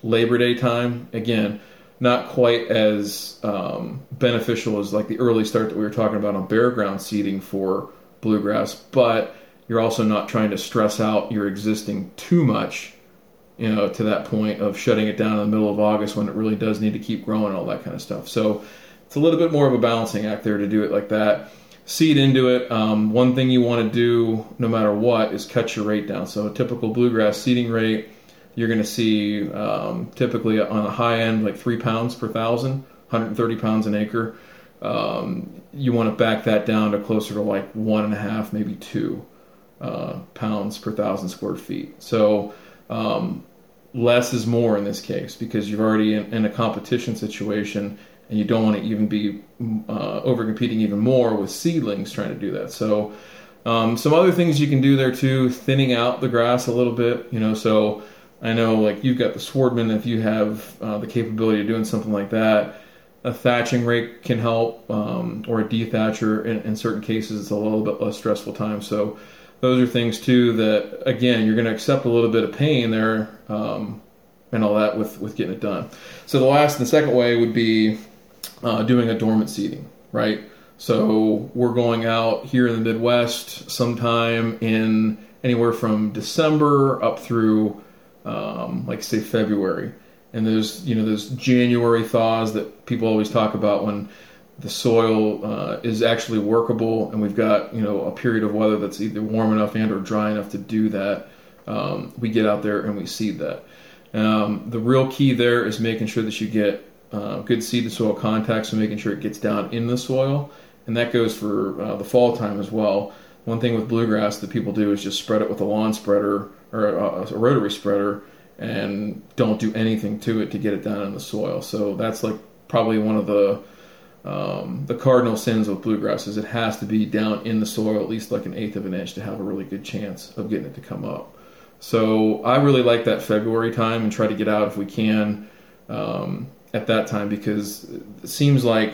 Labor Day time, again, not quite as um, beneficial as like the early start that we were talking about on bare ground seeding for bluegrass, but you're also not trying to stress out your existing too much, you know, to that point of shutting it down in the middle of August when it really does need to keep growing and all that kind of stuff. So it's a little bit more of a balancing act there to do it like that. Seed into it. Um, one thing you want to do no matter what is cut your rate down. So a typical bluegrass seeding rate, you're going to see um, typically on a high end like three pounds per thousand, one hundred thirty pounds an acre. Um, you want to back that down to closer to like one and a half, maybe two uh, pounds per thousand square feet. So um, less is more in this case, because you're already in, in a competition situation, and you don't want to even be uh, overcompeting even more with seedlings trying to do that. So Um, some other things you can do there too, thinning out the grass a little bit, you know, so I know like you've got the Swardman, if you have uh, the capability of doing something like that, a thatching rake can help, um, or a dethatcher in, in certain cases, it's a little bit less stressful time. So those are things too that, again, you're going to accept a little bit of pain there, um, and all that with, with getting it done. So the last and the second way would be uh, doing a dormant seeding, right? So we're going out here in the Midwest sometime in anywhere from December up through, um, like say February. And there's, you know, those January thaws that people always talk about when the soil uh, is actually workable. And we've got, you know, a period of weather that's either warm enough and or dry enough to do that. Um, we get out there and we seed that. Um, the real key there is making sure that you get uh, good seed to soil contact, so making sure it gets down in the soil. And that goes for uh, the fall time as well. One thing with bluegrass that people do is just spread it with a lawn spreader or a, a rotary spreader and don't do anything to it to get it down in the soil. So that's like probably one of the um, the cardinal sins with bluegrass is it has to be down in the soil at least like an eighth of an inch to have a really good chance of getting it to come up. So I really like that February time and try to get out if we can um, at that time, because it seems like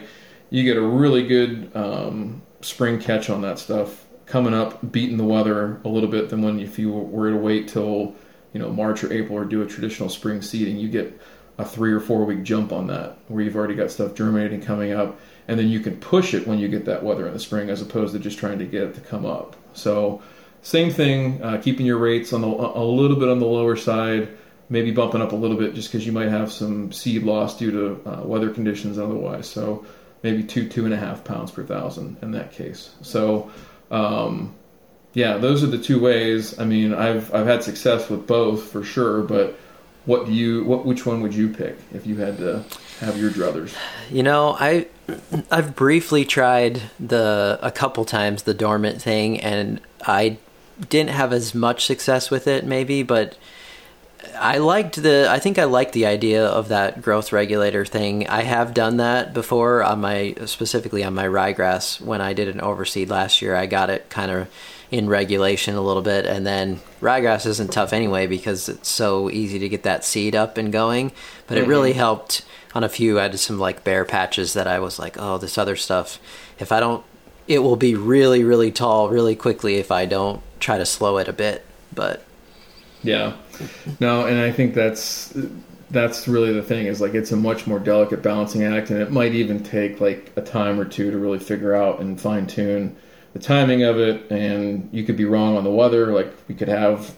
you get a really good um, spring catch on that stuff coming up, beating the weather a little bit than when if you were to wait till, you know, March or April or do a traditional spring seeding. You get a three or four week jump on that where you've already got stuff germinating coming up, and then you can push it when you get that weather in the spring as opposed to just trying to get it to come up. So same thing, uh, keeping your rates on the, a little bit on the lower side, maybe bumping up a little bit just because you might have some seed loss due to uh, weather conditions otherwise. So maybe two, two and a half pounds per thousand in that case. So, um, yeah, those are the two ways. I mean, I've, I've had success with both for sure, but what do you, what, which one would you pick if you had to have your druthers? You know, I, I've briefly tried the, a couple times the dormant thing, and I didn't have as much success with it maybe, but I liked the, I think I liked the idea of that growth regulator thing. I have done that before on my, specifically on my ryegrass. When I did an overseed last year, I got it kind of in regulation a little bit. And then ryegrass isn't tough anyway, because it's so easy to get that seed up and going, but mm-hmm. it really helped on a few. I did some like bare patches that I was like, oh, this other stuff, if I don't, it will be really, really tall really quickly if I don't try to slow it a bit. But yeah, no, and I think that's that's really the thing is like it's a much more delicate balancing act, and it might even take like a time or two to really figure out and fine tune the timing of it. And you could be wrong on the weather. Like we could have,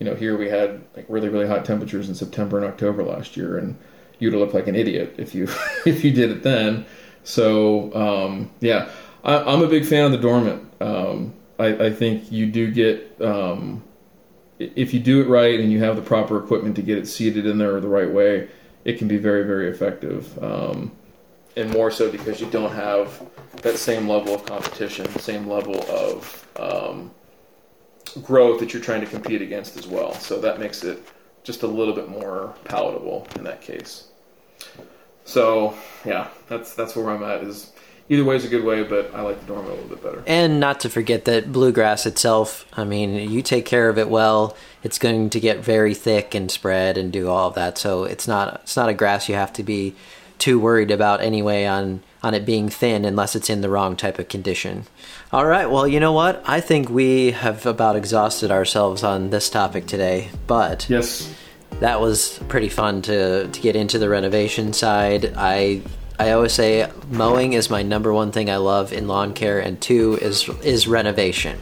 you know, here we had like really, really hot temperatures in September and October last year, and you'd look like an idiot if you if you did it then. So um, yeah. I'm a big fan of the dormant. Um, I, I think you do get, um, if you do it right and you have the proper equipment to get it seated in there the right way, it can be very, very effective. Um, and more so because you don't have that same level of competition, same level of um, growth that you're trying to compete against as well. So that makes it just a little bit more palatable in that case. So yeah, that's, that's where I'm at is... Either way is a good way, but I like the dormant a little bit better. And not to forget that bluegrass itself, I mean, you take care of it well, it's going to get very thick and spread and do all of that. So it's not it's not a grass you have to be too worried about anyway on, on it being thin unless it's in the wrong type of condition. All right, well, you know what? I think we have about exhausted ourselves on this topic today, but... Yes. That was pretty fun to, to get into the renovation side. I... I always say mowing is my number one thing I love in lawn care, and two is is renovation.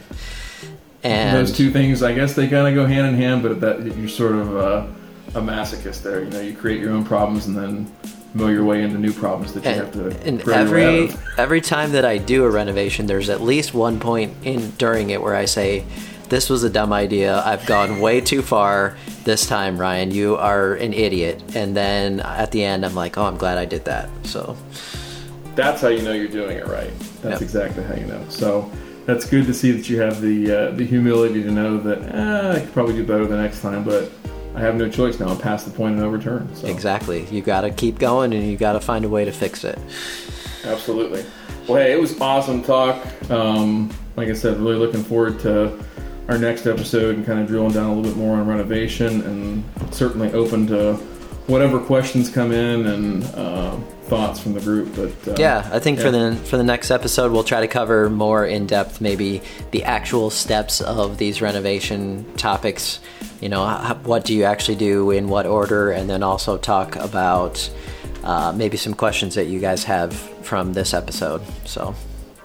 And those two things, I guess, they kind of go hand in hand. But that you're sort of uh, a masochist there. You know, you create your own problems and then mow your way into new problems that you and, have to. And every every time that I do a renovation, there's at least one point in during it where I say, "This was a dumb idea. I've gone way too far this time, Ryan. You are an idiot." And then at the end, I'm like, oh, I'm glad I did that. So that's how you know you're doing it right. That's yep. exactly how you know. So that's good to see that you have the uh, the humility to know that eh, I could probably do better the next time, but I have no choice now. I'm past the point of no return. So. Exactly. You got to keep going, and you got to find a way to fix it. Absolutely. Well, hey, it was awesome talk. Um, like I said, really looking forward to our next episode and kind of drilling down a little bit more on renovation, and certainly open to whatever questions come in and uh, thoughts from the group. But uh, yeah, I think yeah. for the for the next episode, we'll try to cover more in depth, maybe the actual steps of these renovation topics. You know, how, what do you actually do, in what order, and then also talk about uh, maybe some questions that you guys have from this episode. So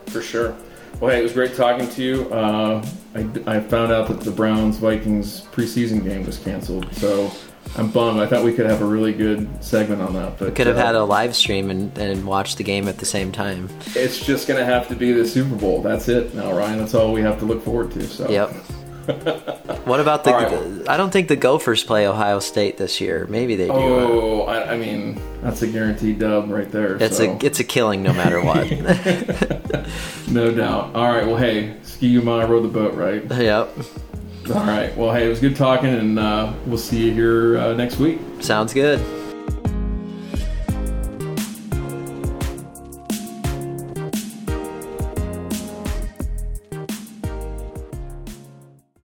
for sure. Well, hey, it was great talking to you. Uh, I, I found out that the Browns-Vikings preseason game was canceled, so I'm bummed. I thought we could have a really good segment on that. But we could have uh, had a live stream and, and watched the game at the same time. It's just going to have to be the Super Bowl. That's it now, Ryan. That's all we have to look forward to. So. Yep. What about the... Right. I don't think the Gophers play Ohio State this year. Maybe they do. Oh, I, I mean, that's a guaranteed dub right there. It's, so. a, it's a killing no matter what. No doubt. All right, well, hey, ski you mine, row the boat, right? Yep. All right, well, hey, it was good talking, and uh, we'll see you here uh, next week. Sounds good.